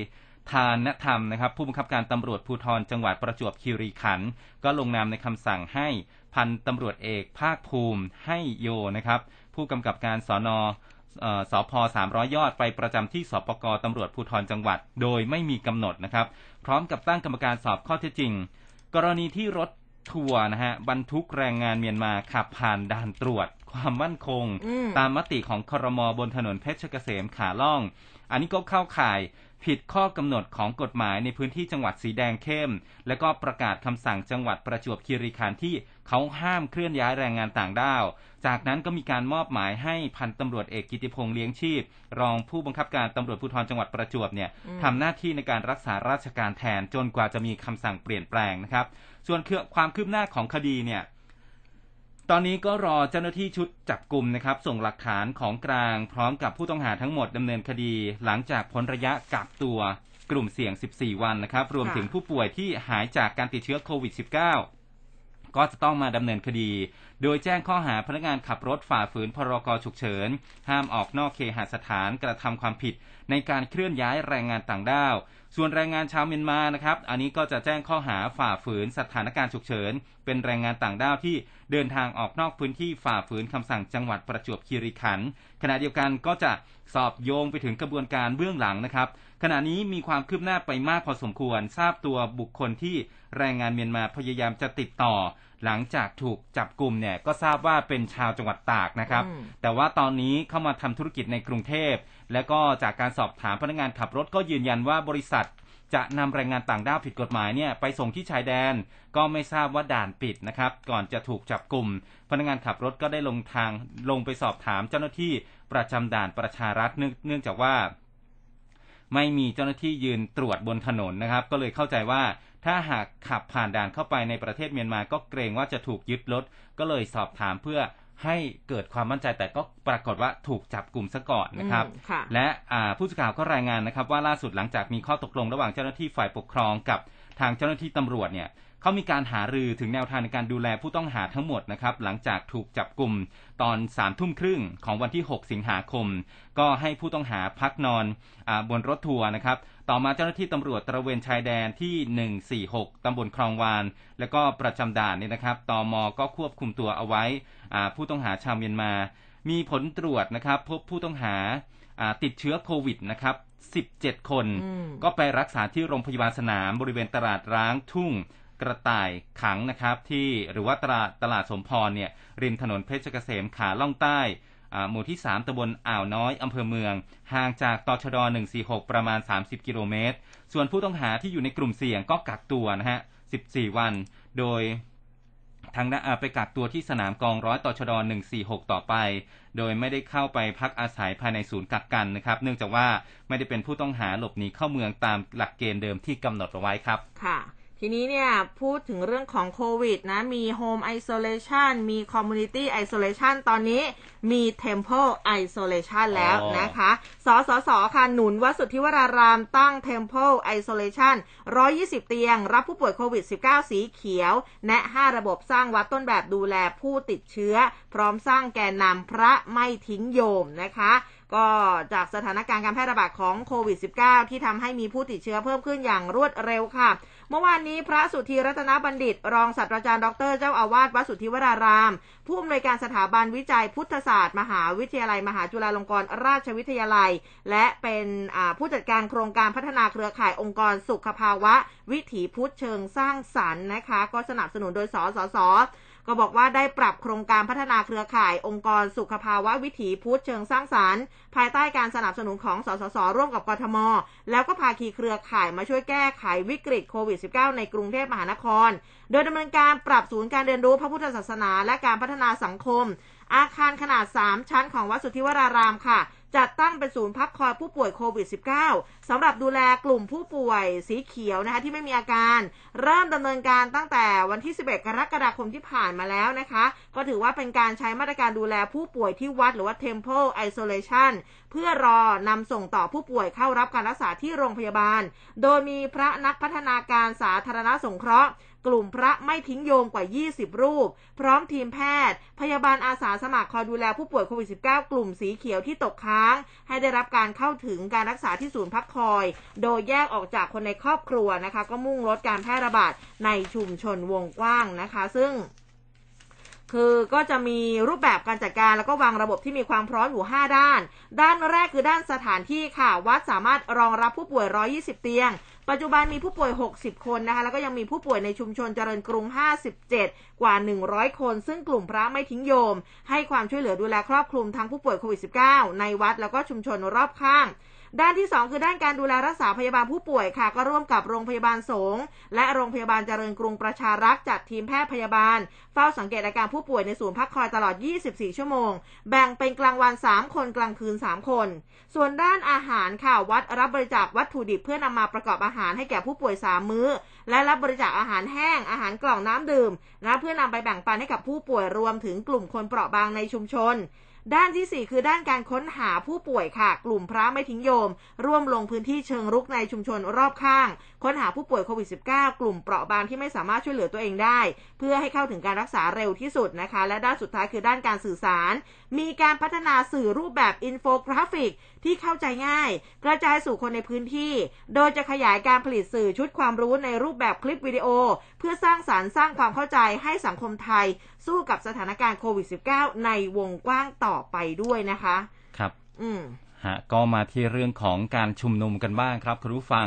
ทานธรรมนะครับผู้บังคับการตำรวจภูธรจังหวัดประจวบคีรีขันธ์ก็ลงนามในคำสั่งให้พันตำรวจเอกภาคภูมิให้โยนะครับผู้กำกับการสน.สพ.สามร้อยยอดไปประจำที่สปก.ตำรวจภูธรจังหวัดโดยไม่มีกำหนดนะครับพร้อมกับตั้งกรรมการสอบข้อเท็จจริงกรณีที่รถทัวร์นะฮะบรรทุกแรงงานเมียนมาขับผ่านด่านตรวจความมั่นคงตามมติของครม.บนถนนเพชรเกษมขาล่องอันนี้ก็เข้าข่ายผิดข้อกำหนดของกฎหมายในพื้นที่จังหวัดสีแดงเข้มและก็ประกาศคำสั่งจังหวัดประจวบคีรีขันธ์ที่เขาห้ามเคลื่อนย้ายแรงงานต่างด้าวจากนั้นก็มีการมอบหมายให้พันตำรวจเอกกิติพงษ์เลี้ยงชีพรองผู้บังคับการตำรวจภูธรจังหวัดประจวบเนี่ยทำหน้าที่ในการรักษาราชการแทนจนกว่าจะมีคำสั่งเปลี่ยนแปลงนะครับส่วนความคืบหน้าของคดีเนี่ยตอนนี้ก็รอเจ้าหน้าที่ชุดจับกุมนะครับส่งหลักฐานของกลางพร้อมกับผู้ต้องหาทั้งหมดดำเนินคดีหลังจากพ้นระยะกักตัวกลุ่มเสี่ยงสิบสี่วันนะครับรวมถึงผู้ป่วยที่หายจากการติดเชื้อโควิด สิบเก้า ก็จะต้องมาดำเนินคดีโดยแจ้งข้อหาพนักงานขับรถฝ่าฝืนพรกฉุกเฉินห้ามออกนอกเคหสถานกระทำความผิดในการเคลื่อนย้ายแรงงานต่างด้าวส่วนแรงงานชาวเมียนมานะครับอันนี้ก็จะแจ้งข้อหาฝ่าฝืนสถานการณ์ฉุกเฉินเป็นแรงงานต่างด้าวที่เดินทางออกนอกพื้นที่ฝ่าฝืนคำสั่งจังหวัดประจวบคีรีขันธ์ขณะเดียวกันก็จะสอบโยงไปถึงกระบวนการเบื้องหลังนะครับขณะนี้มีความคืบหน้าไปมากพอสมควรทราบตัวบุคคลที่แรงงานเมียนมาพยายามจะติดต่อหลังจากถูกจับกุมเนี่ยก็ทราบว่าเป็นชาวจังหวัดตากนะครับแต่ว่าตอนนี้เข้ามาทำธุรกิจในกรุงเทพและก็จากการสอบถามพนักงานขับรถก็ยืนยันว่าบริษัทจะนำแรงงานต่างด้าวผิดกฎหมายเนี่ยไปส่งที่ชายแดนก็ไม่ทราบว่าด่านปิดนะครับก่อนจะถูกจับกุมพนักงานขับรถก็ได้ลงทางลงไปสอบถามเจ้าหน้าที่ประจำด่านประชารัฐเนื่องจากว่าไม่มีเจ้าหน้าที่ยืนตรวจบนถนนนะครับก็เลยเข้าใจว่าถ้าหากขับผ่านด่านเข้าไปในประเทศเมียนมาก็เกรงว่าจะถูกยึดรถก็เลยสอบถามเพื่อให้เกิดความมั่นใจแต่ก็ปรากฏว่าถูกจับกลุ่มซะก่อนนะครับและผู้สื่อข่าวก็รายงานนะครับว่าล่าสุดหลังจากมีข้อตกลงระหว่างเจ้าหน้าที่ฝ่ายปกครองกับทางเจ้าหน้าที่ตำรวจเนี่ย เขามีการหารือถึงแนวทางในการดูแลผู้ต้องหาทั้งหมดนะครับหลังจากถูกจับกลุ่มตอนสามทุ่มครึ่งของวันที่หกสิงหาคมก็ให้ผู้ต้องหาพักนอนบนรถทัวร์นะครับต่อมาเจ้าหน้าที่ตำรวจตระเวนชายแดนที่หนึ่งสี่หกตำบลคลองวานและก็ประจำด่านนี่นะครับตม.ก็ควบคุมตัวเอาไว้ผู้ต้องหาชาวเมียนมามีผลตรวจนะครับพบผู้ต้องหาติดเชื้อโควิดนะครับสิบเจ็ดคนก็ไปรักษาที่โรงพยาบาลสนามบริเวณตลาดร้างทุ่งกระต่ายขังนะครับที่หรือว่าตลาดตลาดสมพรเนี่ยริมถนนเพชรเกษมขาล่องใต้หมู่ที่สามตำบลอ่าวน้อยอำเภอเมืองห่างจากตชดหนึ่งสี่หกประมาณสามสิบกิโลเมตรส่วนผู้ต้องหาที่อยู่ในกลุ่มเสี่ยงก็กักตัวนะฮะสิบสี่วันโดยทางไปกักตัวที่สนามกองร้อยตชดหนึ่งสี่หกต่อไปโดยไม่ได้เข้าไปพักอาศัยภายในศูนย์กักกันนะครับเนื่องจากว่าไม่ได้เป็นผู้ต้องหาหลบหนีเข้าเมืองตามหลักเกณฑ์เดิมที่กำหนดเอาไว้ครับค่ะทีนี้เนี่ยพูดถึงเรื่องของโควิดนะมี Home Isolation มี Community Isolation ตอนนี้มี Temple Isolation แล้วนะคะสสสค่ะหนุนวัดสุทธิวรารามตั้ง Temple Isolation หนึ่งร้อยยี่สิบเตียงรับผู้ป่วยโควิด สิบเก้า สีเขียวแนะห้าระบบสร้างวัดต้นแบบดูแลผู้ติดเชื้อพร้อมสร้างแกนนำพระไม่ทิ้งโยมนะคะก็จากสถานการณ์การแพร่ระบาดของโควิด สิบเก้า ที่ทำให้มีผู้ติดเชื้อเพิ่มขึ้นอย่างรวดเร็วค่ะเมื่อวานนี้พระสุธีรัตนบัณฑิตรองศาสตราจารย์ดรเจ้าอาวาสวัดสุทธิวรารามผู้อำนวยการสถาบันวิจัยพุทธศาสตร์มหาวิทยาลัยมหาจุฬาลงกรณราชวิทยาลัยและเป็นผู้จัดการโครงการพัฒนาเครือข่ายองค์กรสุขภาวะวิถีพุทธเชิงสร้างสรรค์นะคะก็สนับสนุนโดยสสสก็บอกว่าได้ปรับโครงการพัฒนาเครือข่ายองค์กรสุขภาวะวิถีพุทธเชิงสร้างสรรค์ภายใต้การสนับสนุนของสสสร่วมกับกทมแล้วก็ภาคีเครือข่ายมาช่วยแก้ไขวิกฤตโควิด สิบเก้า ในกรุงเทพมหานครโดยดำเนินการปรับศูนย์การเรียนรู้พระพุทธศาสนาและการพัฒนาสังคมอาคารขนาดสามชั้นของวัดสุทธิวรารามค่ะจัดตั้งเป็นศูนย์พักคอยผู้ป่วยโควิด สิบเก้า สำหรับดูแลกลุ่มผู้ป่วยสีเขียวนะคะที่ไม่มีอาการเริ่มดำเนินการตั้งแต่วันที่สิบเอ็ดกรกฎาคมที่ผ่านมาแล้วนะคะก็ถือว่าเป็นการใช้มาตรการดูแลผู้ป่วยที่วัดหรือว่า Temple Isolation เพื่อรอนำส่งต่อผู้ป่วยเข้ารับการรักษาที่โรงพยาบาลโดยมีพระนักพัฒนาการสาธารณสงเคราะห์กลุ่มพระไม่ทิ้งโยมกว่ายี่สิบรูปพร้อมทีมแพทย์พยาบาลอาสาสมัครคอยดูแลผู้ป่วยโควิด สิบเก้า กลุ่มสีเขียวที่ตกค้างให้ได้รับการเข้าถึงการรักษาที่ศูนย์พักคอยโดยแยกออกจากคนในครอบครัวนะคะก็มุ่งลดการแพร่ระบาดในชุมชนวงกว้างนะคะซึ่งคือก็จะมีรูปแบบการจัดการแล้วก็วางระบบที่มีความพร้อมอยู่ห้าด้านด้านแรกคือด้านสถานที่ค่ะวัดสามารถรองรับผู้ป่วยหนึ่งร้อยยี่สิบเตียงปัจจุบันมีผู้ป่วยหกสิบคนนะคะแล้วก็ยังมีผู้ป่วยในชุมชนเจริญกรุงห้าสิบเจ็ดกว่าหนึ่งร้อยคนซึ่งกลุ่มพระไม่ทิ้งโยมให้ความช่วยเหลือดูแลครอบคลุมทั้งผู้ป่วยโควิด สิบเก้า ในวัดแล้วก็ชุมชนรอบข้างด้านที่สองคือด้านการดูแลรักษาพยาบาลผู้ป่วยค่ะก็ร่วมกับโรงพยาบาลสงฆ์และโรงพยาบาลเจริญกรุงประชารักษ์จัดทีมแพทย์พยาบาลเฝ้าสังเกตอาการผู้ป่วยในศูนย์พักคอยตลอดยี่สิบสี่ชั่วโมงแบ่งเป็นกลางวันสามคนกลางคืนสามคนส่วนด้านอาหารค่ะวัดรับบริจาควัตถุดิบเพื่อนำมาประกอบอาหารให้แก่ผู้ป่วยสามมื้อและรับบริจาคอาหารแห้งอาหารกล่องน้ำดื่มนะเพื่อนำไปแบ่งปันให้กับผู้ป่วยรวมถึงกลุ่มคนเปราะบางในชุมชนด้านที่สี่คือด้านการค้นหาผู้ป่วยค่ะกลุ่มพระไม่ทิ้งโยมร่วมลงพื้นที่เชิงรุกในชุมชนรอบข้างค้นหาผู้ป่วยโควิด สิบเก้า กลุ่มเปราะบางที่ไม่สามารถช่วยเหลือตัวเองได้เพื่อให้เข้าถึงการรักษาเร็วที่สุดนะคะและด้านสุดท้ายคือด้านการสื่อสารมีการพัฒนาสื่อรูปแบบอินโฟกราฟิกที่เข้าใจง่ายกระจายสู่คนในพื้นที่โดยจะขยายการผลิตสื่อชุดความรู้ในรูปแบบคลิปวิดีโอเพื่อสร้างสรรค์สร้างความเข้าใจให้สังคมไทยสู้กับสถานการณ์โควิด สิบเก้า ในวงกว้างต่อไปด้วยนะคะครับอืมฮะก็มาที่เรื่องของการชุมนุมกันบ้างครับคุณผู้ฟัง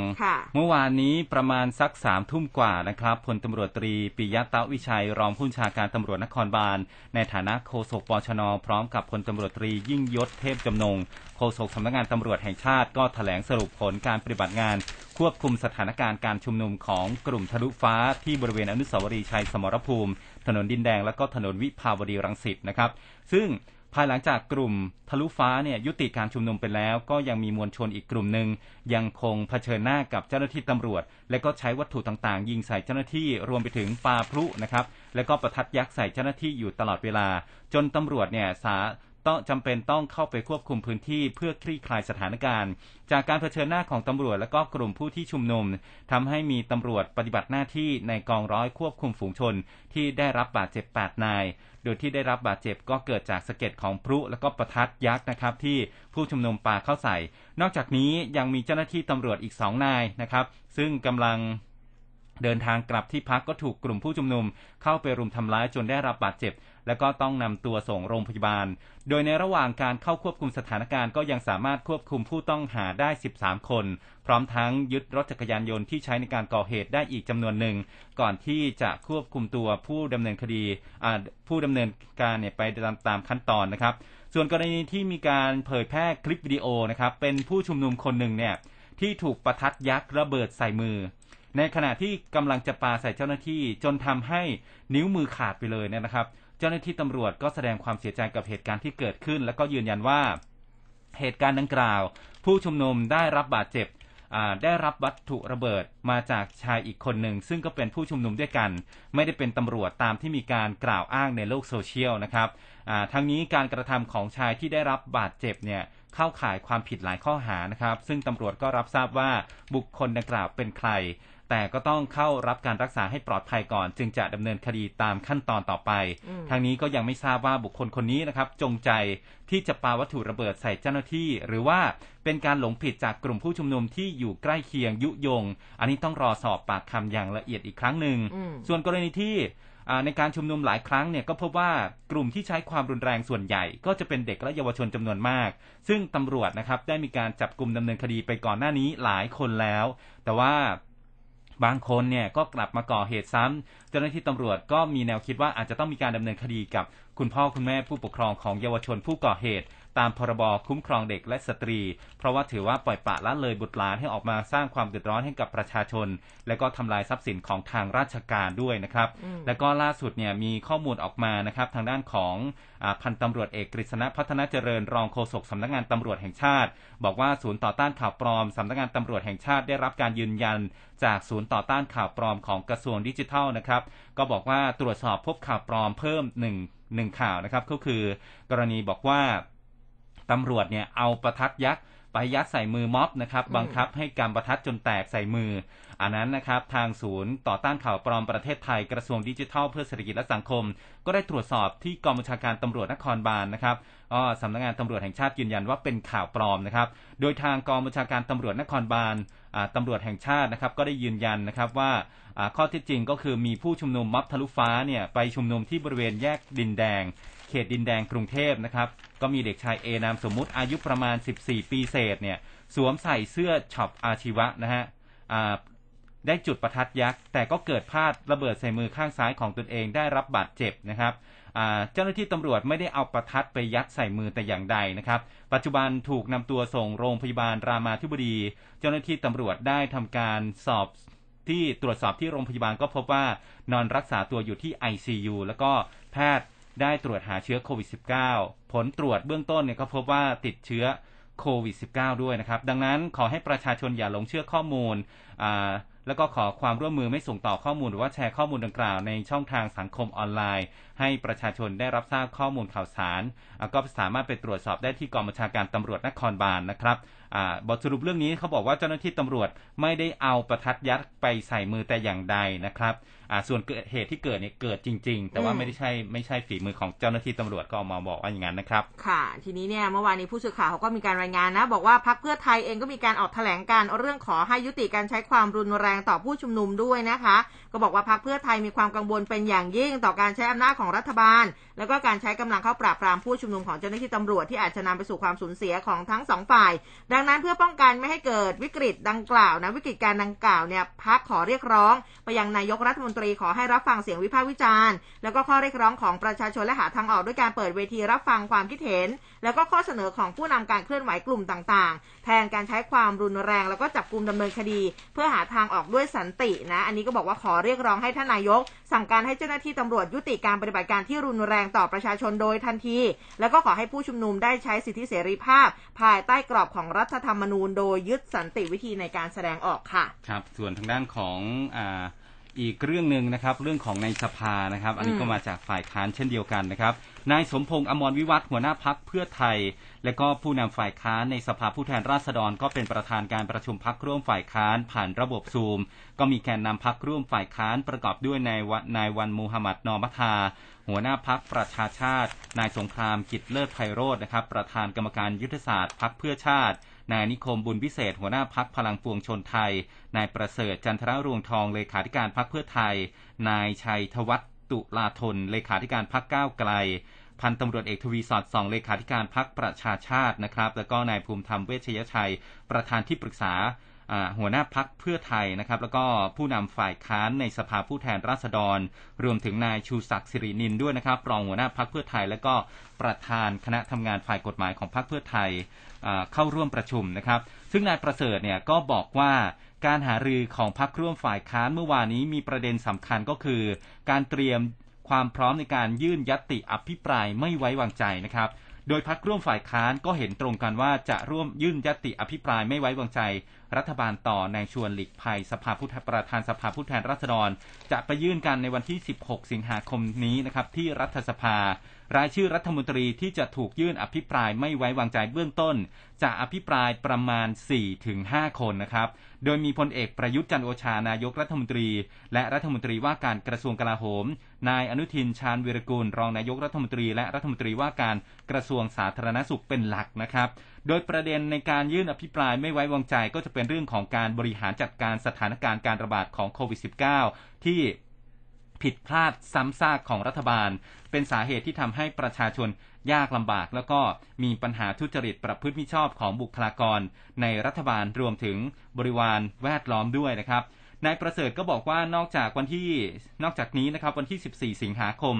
เมื่อวานนี้ประมาณสักสามทุ่มกว่านะครับพลตำรวจตรีปิยะเตาวิชัยรองผู้บัญชาการตำรวจนครบาลในฐานะโฆษกปชนพร้อมกับพลตำรวจตรียิ่งยศเทพจำนงโฆษกสำนักงานตำรวจแห่งชาติก็แถลงสรุปผลการปฏิบัติงานควบคุมสถานการณ์การชุมนุมของกลุ่มทะลุฟ้าที่บริเวณอนุสาวรีย์ชัยสมรภูมิถนนดินแดงและก็ถนนวิภาวดีรังสิตนะครับซึ่งภายหลังจากกลุ่มทะลุฟ้าเนี่ยยุติการชุมนุมไปแล้วก็ยังมีมวลชนอีกกลุ่มหนึ่งยังคงเผชิญหน้ากับเจ้าหน้าที่ตำรวจและก็ใช้วัตถุต่างๆยิงใส่เจ้าหน้าที่รวมไปถึงปาพลุนะครับและก็ประทัดยักษ์ใส่เจ้าหน้าที่อยู่ตลอดเวลาจนตำรวจเนี่ยสา ต้องจำเป็นต้องเข้าไปควบคุมพื้นที่เพื่อคลี่คลายสถานการณ์จากการเผชิญหน้าของตำรวจและก็กลุ่มผู้ที่ชุมนุมทำให้มีตำรวจปฏิบัติหน้าที่ในกองร้อยควบคุมฝูงชนที่ได้รับบาดเจ็บแปดนายโดยที่ได้รับบาดเจ็บก็เกิดจากสะเก็ดของพลุและก็ประทัดยักษ์นะครับที่ผู้ชุมนุมปาเข้าใส่นอกจากนี้ยังมีเจ้าหน้าที่ตำรวจอีกสองนายนะครับซึ่งกำลังเดินทางกลับที่พักก็ถูกกลุ่มผู้ชุมนุมเข้าไปรุมทำร้ายจนได้รับบาดเจ็บและก็ต้องนำตัวส่งโรงพยาบาลโดยในระหว่างการเข้าควบคุมสถานการณ์ก็ยังสามารถควบคุมผู้ต้องหาได้สิบสามคนพร้อมทั้งยึดรถจักรยานยนต์ที่ใช้ในการก่อเหตุได้อีกจำนวนหนึ่งก่อนที่จะควบคุมตัวผู้ดำเนินคดีผู้ดำเนินการเนี่ยไปตามตามขั้นตอนนะครับส่วนกรณีที่มีการเผยแพร่คลิปวิดีโอนะครับเป็นผู้ชุมนุมคนหนึ่งเนี่ยที่ถูกประทัดยักษ์ระเบิดใส่มือในขณะที่กำลังจะปาใส่เจ้าหน้าที่จนทำให้นิ้วมือขาดไปเลยนะครับเจ้าหน้าที่ตำรวจก็แสดงความเสียใจกับเหตุการณ์ที่เกิดขึ้นและก็ยืนยันว่าเหตุการณ์ดังกล่าวผู้ชุมนุมได้รับบาดเจ็บได้รับวัตถุระเบิดมาจากชายอีกคนหนึ่งซึ่งก็เป็นผู้ชุมนุมด้วยกันไม่ได้เป็นตำรวจตามที่มีการกล่าวอ้างในโลกโซเชียลนะครับทั้งนี้การกระทำของชายที่ได้รับบาดเจ็บเนี่ยเข้าข่ายความผิดหลายข้อหานะครับซึ่งตำรวจก็รับทราบว่าบุคคลดังกล่าวเป็นใครแต่ก็ต้องเข้ารับการรักษาให้ปลอดภัยก่อนจึงจะดำเนินคดีตามขั้นตอนต่อไปทางนี้ก็ยังไม่ทราบว่าบุคคลคนนี้นะครับจงใจที่จะปาวัตถุระเบิดใส่เจ้าหน้าที่หรือว่าเป็นการหลงผิดจากกลุ่มผู้ชุมนุมที่อยู่ใกล้เคียงยุยงอันนี้ต้องรอสอบปากคำอย่างละเอียดอีกครั้งหนึ่งส่วนกรณีที่ในการชุมนุมหลายครั้งเนี่ยก็พบว่ากลุ่มที่ใช้ความรุนแรงส่วนใหญ่ก็จะเป็นเด็กและเยาวชนจำนวนมากซึ่งตำรวจนะครับได้มีการจับกุมดำเนินคดีไปก่อนหน้านี้หลายคนแล้วแต่ว่าบางคนเนี่ยก็กลับมาก่อเหตุซ้ำเจ้าหน้าที่ตำรวจก็มีแนวคิดว่าอาจจะต้องมีการดำเนินคดีกับคุณพ่อคุณแม่ผู้ปกครองของเยาวชนผู้ก่อเหตุตามพรบคุ้มครองเด็กและสตรีเพราะว่าถือว่าปล่อยปละละเลยบุตรหลานให้ออกมาสร้างความเดือดร้อนให้กับประชาชนและก็ทำลายทรัพย์สินของทางราชการด้วยนะครับและก็ล่าสุดเนี่ยมีข้อมูลออกมานะครับทางด้านของพันตำรวจเอกกฤษณะพัฒนาเจริญรองโฆษกสำนักงานตำรวจแห่งชาติบอกว่าศูนย์ต่อต้านข่าวปลอมสำนักงานตำรวจแห่งชาติได้รับการยืนยันจากศูนย์ต่อต้านข่าวปลอมของกระทรวงดิจิทัลนะครับก็บอกว่าตรวจสอบพบข่าวปลอมเพิ่มหนึ่งหนึ่งข่าวนะครับก็คือกรณีบอกว่าตำรวจเนี่ยเอาประทัดยักษ์ไปยัดใส่มือม็อบนะครับบังคับให้กำประทัดจนแตกใส่มืออันนั้นนะครับทางศูนย์ต่อต้านข่าวปลอมประเทศไทยกระทรวงดิจิทัลเพื่อเศรษฐกิจและสังคมก็ได้ตรวจสอบที่กองบัญชาการตำรวจนครบาลนะครับอ๋อสำนักงานตำรวจแห่งชาติยืนยันว่าเป็นข่าวปลอมนะครับโดยทางกองบัญชาการตำรวจนครบาลตำรวจแห่งชาตินะครับก็ได้ยืนยันนะครับว่าข้อเท็จจริงก็คือมีผู้ชุมนุมม็อบทะลุฟ้าเนี่ยไปชุมนุมที่บริเวณแยกดินแดงเขตดินแดงกรุงเทพนะครับก็มีเด็กชายเอนามสมมุติอายุประมาณสิบสี่ปีเศษเนี่ยสวมใส่เสื้อช็อปอาชีวะนะฮะได้จุดประทัดยักษ์แต่ก็เกิดพลาดระเบิดใส่มือข้างซ้ายของตนเองได้รับบาดเจ็บนะครับเจ้าหน้าที่ตำรวจไม่ได้เอาประทัดไปยัดใส่มือแต่อย่างใดนะครับปัจจุบันถูกนำตัวส่งโรงพยาบาลรามาธิบดีเจ้าหน้าที่ตำรวจได้ทำการสอบที่ตรวจสอบที่โรงพยาบาลก็พบว่านอนรักษาตัวอยู่ที่ ไอ ซี ยู แล้วก็แพทย์ได้ตรวจหาเชื้อโควิด สิบเก้า ผลตรวจเบื้องต้นเนี่ยก็พบว่าติดเชื้อโควิด สิบเก้า ด้วยนะครับดังนั้นขอให้ประชาชนอย่าหลงเชื่อข้อมูลอ่าแล้วก็ขอความร่วมมือไม่ส่งต่อข้อมูลหรือว่าแชร์ข้อมูลดังกล่าวในช่องทางสังคมออนไลน์ให้ประชาชนได้รับทราบข้อมูลข่าวสารก็สามารถไปตรวจสอบได้ที่กองบัญชาการตำรวจนครบาลนะครับบทสรุปเรื่องนี้เขาบอกว่าเจ้าหน้าที่ตำรวจไม่ได้เอาประทัดยัดไปใส่มือแต่อย่างใดนะครับส่วนเหตุที่เกิดเนี่ยเกิดจริงๆแต่ว่าไม่ได้ใช่ไม่ใช่ฝีมือของเจ้าหน้าที่ตำรวจก็มาบอกว่าอย่างนั้นนะครับค่ะทีนี้เนี่ยเมื่อวานนี้ผู้สื่อข่าวเขาก็มีการรายงานนะบอกว่าพรรคเพื่อไทยเองก็มีการออกแถลงการเรื่องขอให้ยุติการใช้ความรุนแรงต่อผู้ชุมนุมด้วยนะคะก็บอกว่าพรรคเพื่อไทยมีความกังวลเป็นอย่างยิ่งต่อการใช้อำนาจของรัฐบาลแล้วก็การใช้กำลังเข้าปราบปรามผู้ชุมนุมของเจ้าหน้าที่ตำรวจที่อาจจะนำไปสู่ความสูญเสียของทั้งสองฝ่ายดังนั้นเพื่อป้องกันไม่ให้เกิดวิกฤตดังกล่าวนะวิกฤตการดังกล่าวเนี่ยพรรคขอเรียกร้องไปยังนายกรัฐมนตรีขอให้รับฟังเสียงวิพากษ์วิจารณ์แล้วก็ข้อเรียกร้องของประชาชนและหาทางออกด้วยการเปิดเวทีรับฟังความคิดเห็นแล้วก็ข้อเสนอของผู้นำการเคลื่อนไหวกลุ่มต่างๆแทนการใช้ความรุนแรงแล้วก็จับกุมดำเนินคดีเพื่อหาทางออกด้วยสันตินะอันนี้ก็บอกว่าขอเรียกร้องให้ท่านนายกสั่งการให้เจ้าหน้าที่ตำรวจยุติการปฏิบัติการที่รุนแรงต่อประชาชนโดยทันทีแล้วก็ขอให้ผู้ชุมนุมได้ใช้สิทธิเสรีภาพภายใต้กรอบของรัฐธรรมนูญโดยยึดสันติวิธีในการแสดงออกค่ะครับส่วนทางด้านของอ่า อีกเรื่องหนึ่งนะครับเรื่องของในสภานะครับอันนี้ก็มาจากฝ่ายค้านเช่นเดียวกันนะครับนายสมพงษ์อมรวิวัฒน์หัวหน้าพรรคเพื่อไทยและก็ผู้นำฝ่ายค้านในสภาผู้แทนราษฎรก็เป็นประธานการประชุมพรรคร่วมฝ่ายค้านผ่านระบบซูมก็มีแกนนำพรรคร่วมฝ่ายค้านประกอบด้วยนายนายวันมูฮัมหมัดนอมัทาหัวหน้าพรรคประชาชาตินายสงครามกิจเลิศไพโรจน์นะครับประธานกรรมการยุทธศาสตร์พรรคเพื่อชาตินายนิคมบุญวิเศษหัวหน้าพรรคพลังปวงชนไทยนายประเสริฐจันทรรวงทองเลขาธิการพรรคเพื่อไทยนายชัยธวัฒน์ตุลาธนเลขาธิการพรรคก้าวไกลพันตำรวจเอกทวีสอดส่องเลขาธิการพรรคประชาชาตินะครับแล้วก็นายภูมิธรรมเวชยชัยประธานที่ปรึกษาหัวหน้าพรรคเพื่อไทยนะครับแล้วก็ผู้นำฝ่ายค้านในสภาผู้แทนราษฎรรวมถึงนายชูศักดิ์สิรินินด้วยนะครับรองหัวหน้าพรรคเพื่อไทยและก็ประธานคณะทำงานฝ่ายกฎหมายของพรรคเพื่อไทยเข้าร่วมประชุมนะครับซึ่งนายประเสริฐเนี่ยก็บอกว่าการหารือของพรรคร่วมฝ่ายค้านเมื่อวานนี้มีประเด็นสำคัญก็คือการเตรียมความพร้อมในการยื่นญัตติอภิปรายไม่ไว้วางใจนะครับโดยพรรคร่วมฝ่ายค้านก็เห็นตรงกันว่าจะร่วมยื่นญัตติอภิปรายไม่ไว้วางใจรัฐบาลต่อนายชวนหลีกภัยสภาผู้แทนประธานสภาผู้แทนราษฎรจะไปยื่นกันในวันที่สิบหกสิงหาคมนี้นะครับที่รัฐสภารายชื่อรัฐมนตรีที่จะถูกยื่นอภิปรายไม่ไว้วางใจเบื้องต้นจะอภิปรายประมาณ สี่ถึงห้า คนนะครับโดยมีพลเอกประยุทธ์จันทร์โอชานายกรัฐมนตรีและรัฐมนตรีว่าการกระทรวงกลาโหมนายอนุทินชาญวีรกูลรองนายกรัฐมนตรีและรัฐมนตรีว่าการกระทรวงสาธารณสุขเป็นหลักนะครับโดยประเด็นในการยื่นอภิปรายไม่ไว้วางใจก็จะเป็นเรื่องของการบริหารจัดการสถานการณ์การระบาดของโควิด สิบเก้า ที่ผิดพลาดซ้ำซากของรัฐบาลเป็นสาเหตุที่ทำให้ประชาชนยากลำบากแล้วก็มีปัญหาทุจริตประพฤติมิชอบของบุคลากรในรัฐบาลรวมถึงบริวารแวดล้อมด้วยนะครับนายประเสริฐก็บอกว่านอกจากวันที่นอกจากนี้นะครับวันที่สิบสี่สิงหาคม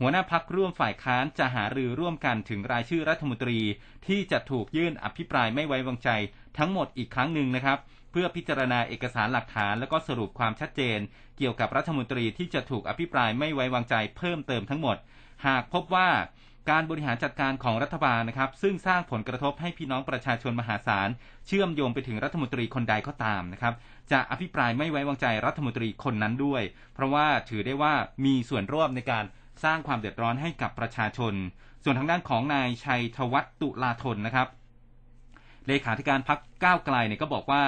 หัวหน้าพรรคร่วมฝ่ายค้านจะหารือร่วมกันถึงรายชื่อรัฐมนตรีที่จะถูกยื่นอภิปรายไม่ไว้วางใจทั้งหมดอีกครั้งหนึ่งนะครับเพื่อพิจารณาเอกสารหลักฐานแล้วก็สรุปความชัดเจนเกี่ยวกับรัฐมนตรีที่จะถูกอภิปรายไม่ไว้วางใจเพิ่มเติมทั้งหมดหากพบว่าการบริหารจัดการของรัฐบาลนะครับซึ่งสร้างผลกระทบให้พี่น้องประชาชนมหาศาลเชื่อมโยงไปถึงรัฐมนตรีคนใดก็ตามนะครับจะอภิปรายไม่ไว้วางใจรัฐมนตรีคนนั้นด้วยเพราะว่าถือได้ว่ามีส่วนร่วมในการสร้างความเดือดร้อนให้กับประชาชนส่วนทางด้านของนายชัยธวัฒน์ตุลาธนนะครับเลขาธิการพรรคก้าวไกลเนี่ยก็บอกว่า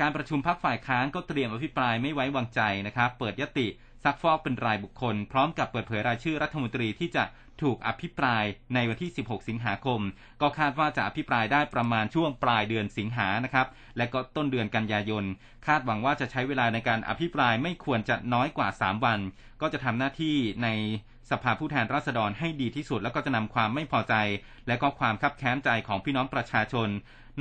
การประชุมพรรคฝ่ายค้านก็เตรียมอภิปรายไม่ไว้วางใจนะครับเปิดยติซักฟอกเป็นรายบุคคลพร้อมกับเปิดเผยรายชื่อรัฐมนตรีที่จะถูกอภิปรายในวันที่สิบหกสิงหาคมก็คาดว่าจะอภิปรายได้ประมาณช่วงปลายเดือนสิงหานะครับและก็ต้นเดือนกันยายนคาดหวังว่าจะใช้เวลาในการอภิปรายไม่ควรจะน้อยกว่าสามวันก็จะทำหน้าที่ในสภาผู้แทนราษฎรให้ดีที่สุดแล้วก็จะนำความไม่พอใจและก็ความคับแค้นใจของพี่น้องประชาชน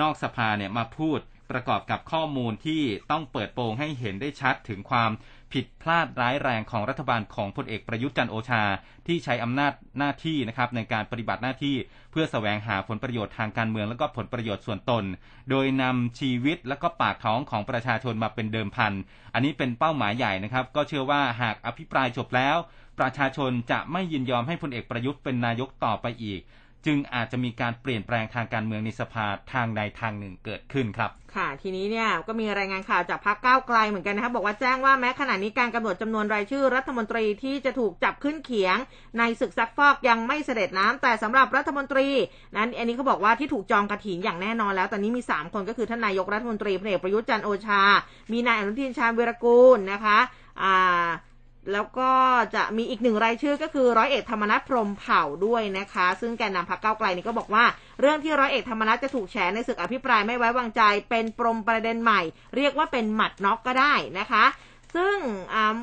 นอกสภาเนี่ยมาพูดประกอบกับข้อมูลที่ต้องเปิดโปงให้เห็นได้ชัดถึงความผิดพลาดร้ายแรงของรัฐบาลของพลเอกประยุทธ์จันทร์โอชาที่ใช้อำนาจหน้าที่นะครับในการปฏิบัติหน้าที่เพื่อแสวงหาผลประโยชน์ทางการเมืองและก็ผลประโยชน์ส่วนตนโดยนำชีวิตและก็ปากท้องของประชาชนมาเป็นเดิมพันอันนี้เป็นเป้าหมายใหญ่นะครับก็เชื่อว่าหากอภิปรายจบแล้วประชาชนจะไม่ยินยอมให้พลเอกประยุทธ์เป็นนายกต่อไปอีกจึงอาจจะมีการเปลี่ยนแปลงทางการเมืองในสภาทางใดทางหนึ่งเกิดขึ้นครับค่ะทีนี้เนี่ยก็มีรายงานข่าวจากพรรคก้าวไกลเหมือนกันนะคะบอกว่าแจ้งว่าแม้ขณะนี้การกำหนดจำนวนรายชื่อรัฐมนตรีที่จะถูกจับขึ้นเขียงในศึกซักฟอกยังไม่เสด็จน้ำแต่สำหรับรัฐมนตรีนั้นอันนี้เขาบอกว่าที่ถูกจองกระถิ่นอย่างแน่นอนแล้วตอนนี้มีสามคนก็คือท่านนายกรัฐมนตรีพลเอกประยุทธ์จันทร์โอชามีนายอนุทินชาญวีรกูลนะคะอ่าแล้วก็จะมีอีกหนึ่งรายชื่อก็คือร้อยเอกธรรมนัสพรหมเผ่าด้วยนะคะซึ่งแกนนำพรรคก้าวไกลนี่ก็บอกว่าเรื่องที่ร้อยเอกธรรมนัสจะถูกแฉในศึกอภิปรายไม่ไว้วางใจเป็นปมประเด็นใหม่เรียกว่าเป็นหมัดน็อกก็ได้นะคะซึ่ง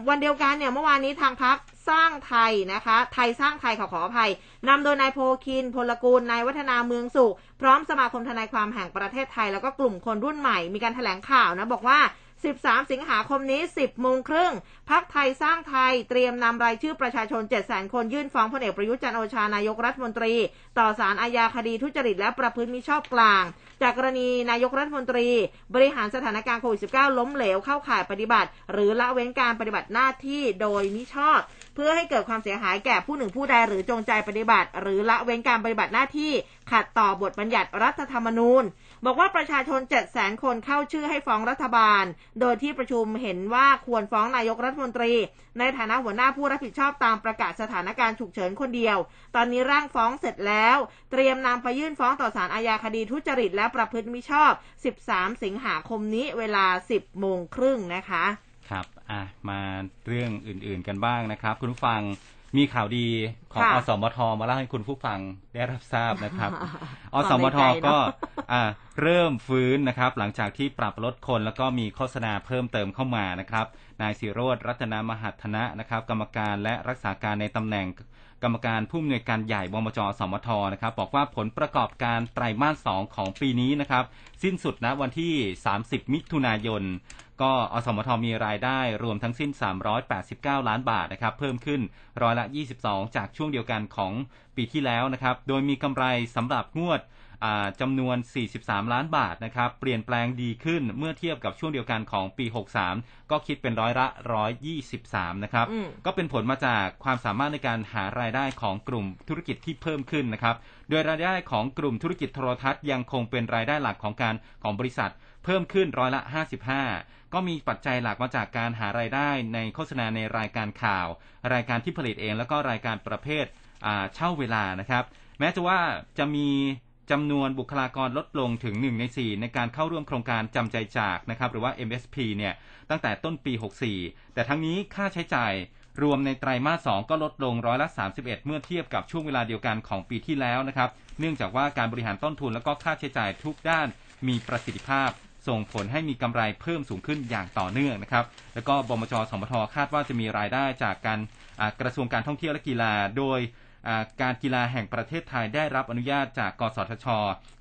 วันเดียวกันเนี่ยเมื่อวานนี้ทางพรรคสร้างไทยนะคะไทยสร้างไทยขอขออภัยนำโดยนายโพคินพลกูลนายวัฒนาเมืองสุขพร้อมสมาคมทนายความแห่งประเทศไทยแล้วก็กลุ่มคนรุ่นใหม่มีการแถลงข่าวนะบอกว่าสิบสามสิงหาคมนี้ สิบโมงครึ่ง พรรคไทยสร้างไทยเตรียมนำรายชื่อประชาชน เจ็ดแสน คนยื่นฟ้องพลเอกประยุทธ์จันทร์โอชานายกรัฐมนตรีต่อศาลอาญาคดีทุจริตและประพฤติมิชอบกลางจากกรณีนายกรัฐมนตรีบริหารสถานการณ์โควิด สิบเก้า ล้มเหลวเข้าข่ายปฏิบัติหรือละเว้นการปฏิบัติหน้าที่โดยมิชอบเพื่อให้เกิดความเสียหายแก่ผู้หนึ่งผู้ใดหรือจงใจปฏิบัติหรือละเว้นการปฏิบัติหน้าที่ขัดต่อบทบัญญัติรัฐธรรมนูญ บอกว่าประชาชน เจ็ดแสน คนเข้าชื่อให้ฟ้องรัฐบาลโดยที่ประชุมเห็นว่าควรฟ้องนายกรัฐมนตรีในฐานะหัวหน้าผู้รับผิดชอบตามประกาศสถานการณ์ฉุกเฉินคนเดียวตอนนี้ร่างฟ้องเสร็จแล้วเตรียมนำไปยื่นฟ้องต่อศาลอาญาคดีทุจริตและประพฤติมิชอบสิบสามสิงหาคมนี้เวลา สิบโมงครึ่งนะคะครับอ่ะมาเรื่องอื่นๆกันบ้างนะครับคุณผู้ฟังมีข่าวดีของอสมทมาเล่าให้คุณผู้ฟังได้รับทราบนะครับอสมทก็เริ่มฟื้นนะครับหลังจากที่ปรับลดคนแล้วก็มีโฆษณาเพิ่มเติมเข้ามานะครับนายศิโรจน์รัตนมหัฒนะนะครับกรรมการและรักษาการในตำแหน่งกรรมการผู้อำนวยการใหญ่บมจ.สมท.นะครับบอกว่าผลประกอบการไตรมาสสองของปีนี้นะครับสิ้นสุดณวันที่สามสิบมิถุนายนก็อสมทมีรายได้รวมทั้งสิ้นสามร้อยแปดสิบเก้าล้านบาทนะครับเพิ่มขึ้นร้อยละยี่สิบสองจากช่วงเดียวกันของปีที่แล้วนะครับโดยมีกำไรสำหรับงวดจำนวนสี่สิบสามล้านบาทนะครับเปลี่ยนแปลงดีขึ้นเมื่อเทียบกับช่วงเดียวกันของปีหกสามก็คิดเป็นร้อยละหนึ่งร้อยยี่สิบสามนะครับก็เป็นผลมาจากความสามารถในการหารายได้ของกลุ่มธุรกิจที่เพิ่มขึ้นนะครับโดยรายได้ของกลุ่มธุรกิจโทรทัศน์ยังคงเป็นรายได้หลักของการของบริษัทเพิ่มขึ้นร้อยละห้าสิบห้าก็มีปัจจัยหลักมาจากการหารายได้ในโฆษณาในรายการข่าวรายการที่ผลิตเองแล้วก็รายการประเภทเช่าเวลานะครับแม้จะว่าจะมีจำนวนบุคลากรลดลงถึงหนึ่งในสี่ในการเข้าร่วมโครงการจำใจจากนะครับหรือว่า เอ็ม เอส พี เนี่ยตั้งแต่ต้นปีหกสี่แต่ทั้งนี้ค่าใช้จ่ายรวมในไตรมาสสองก็ลดลงร้อยละสามสิบเอ็ดเมื่อเทียบกับช่วงเวลาเดียวกันของปีที่แล้วนะครับเนื่องจากว่าการบริหารต้นทุนและก็ค่าใช้จ่ายทุกด้านมีประสิทธิภาพส่งผลให้มีกำไรเพิ่มสูงขึ้นอย่างต่อเนื่องนะครับแล้วก็บมจ.สมท.คาดว่าจะมีรายได้จากการกระทรวงการท่องเที่ยวและกีฬาโดยการกีฬาแห่งประเทศไทยได้รับอนุญาตจากกสทช.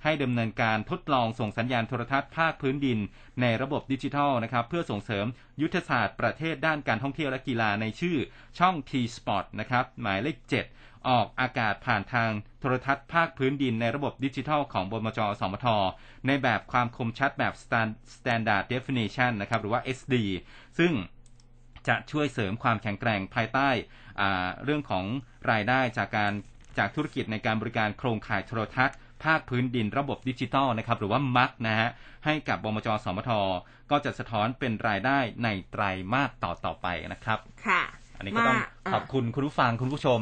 ให้ดำเนินการทดลองส่งสัญญาณโทรทัศน์ภาคพื้นดินในระบบดิจิทัลนะครับเพื่อส่งเสริมยุทธศาสตร์ประเทศด้านการท่องเที่ยวและกีฬาในชื่อช่อง T-Sport นะครับหมายเลขเจ็ดออกอากาศผ่านทางโทรทัศน์ภาคพื้นดินในระบบดิจิทัลของบมจ.สมท.ในแบบความคมชัดแบบ Standard Definition นะครับหรือว่า เอส ดี ซึ่งจะช่วยเสริมความแข็งแกร่งภายใต้เรื่องของรายได้จากการจากธุรกิจในการบริการโครงข่ายโทรทัศน์ภาคพื้นดินระบบดิจิทัลนะครับหรือว่ามัคนะฮะให้กับบมจ.สมท.ก็จะสะท้อนเป็นรายได้ในไตรมาสต่อต่อไปนะครับค่ะอันนี้ก็ต้องขอบคุณคุณผู้ฟังคุณผู้ชม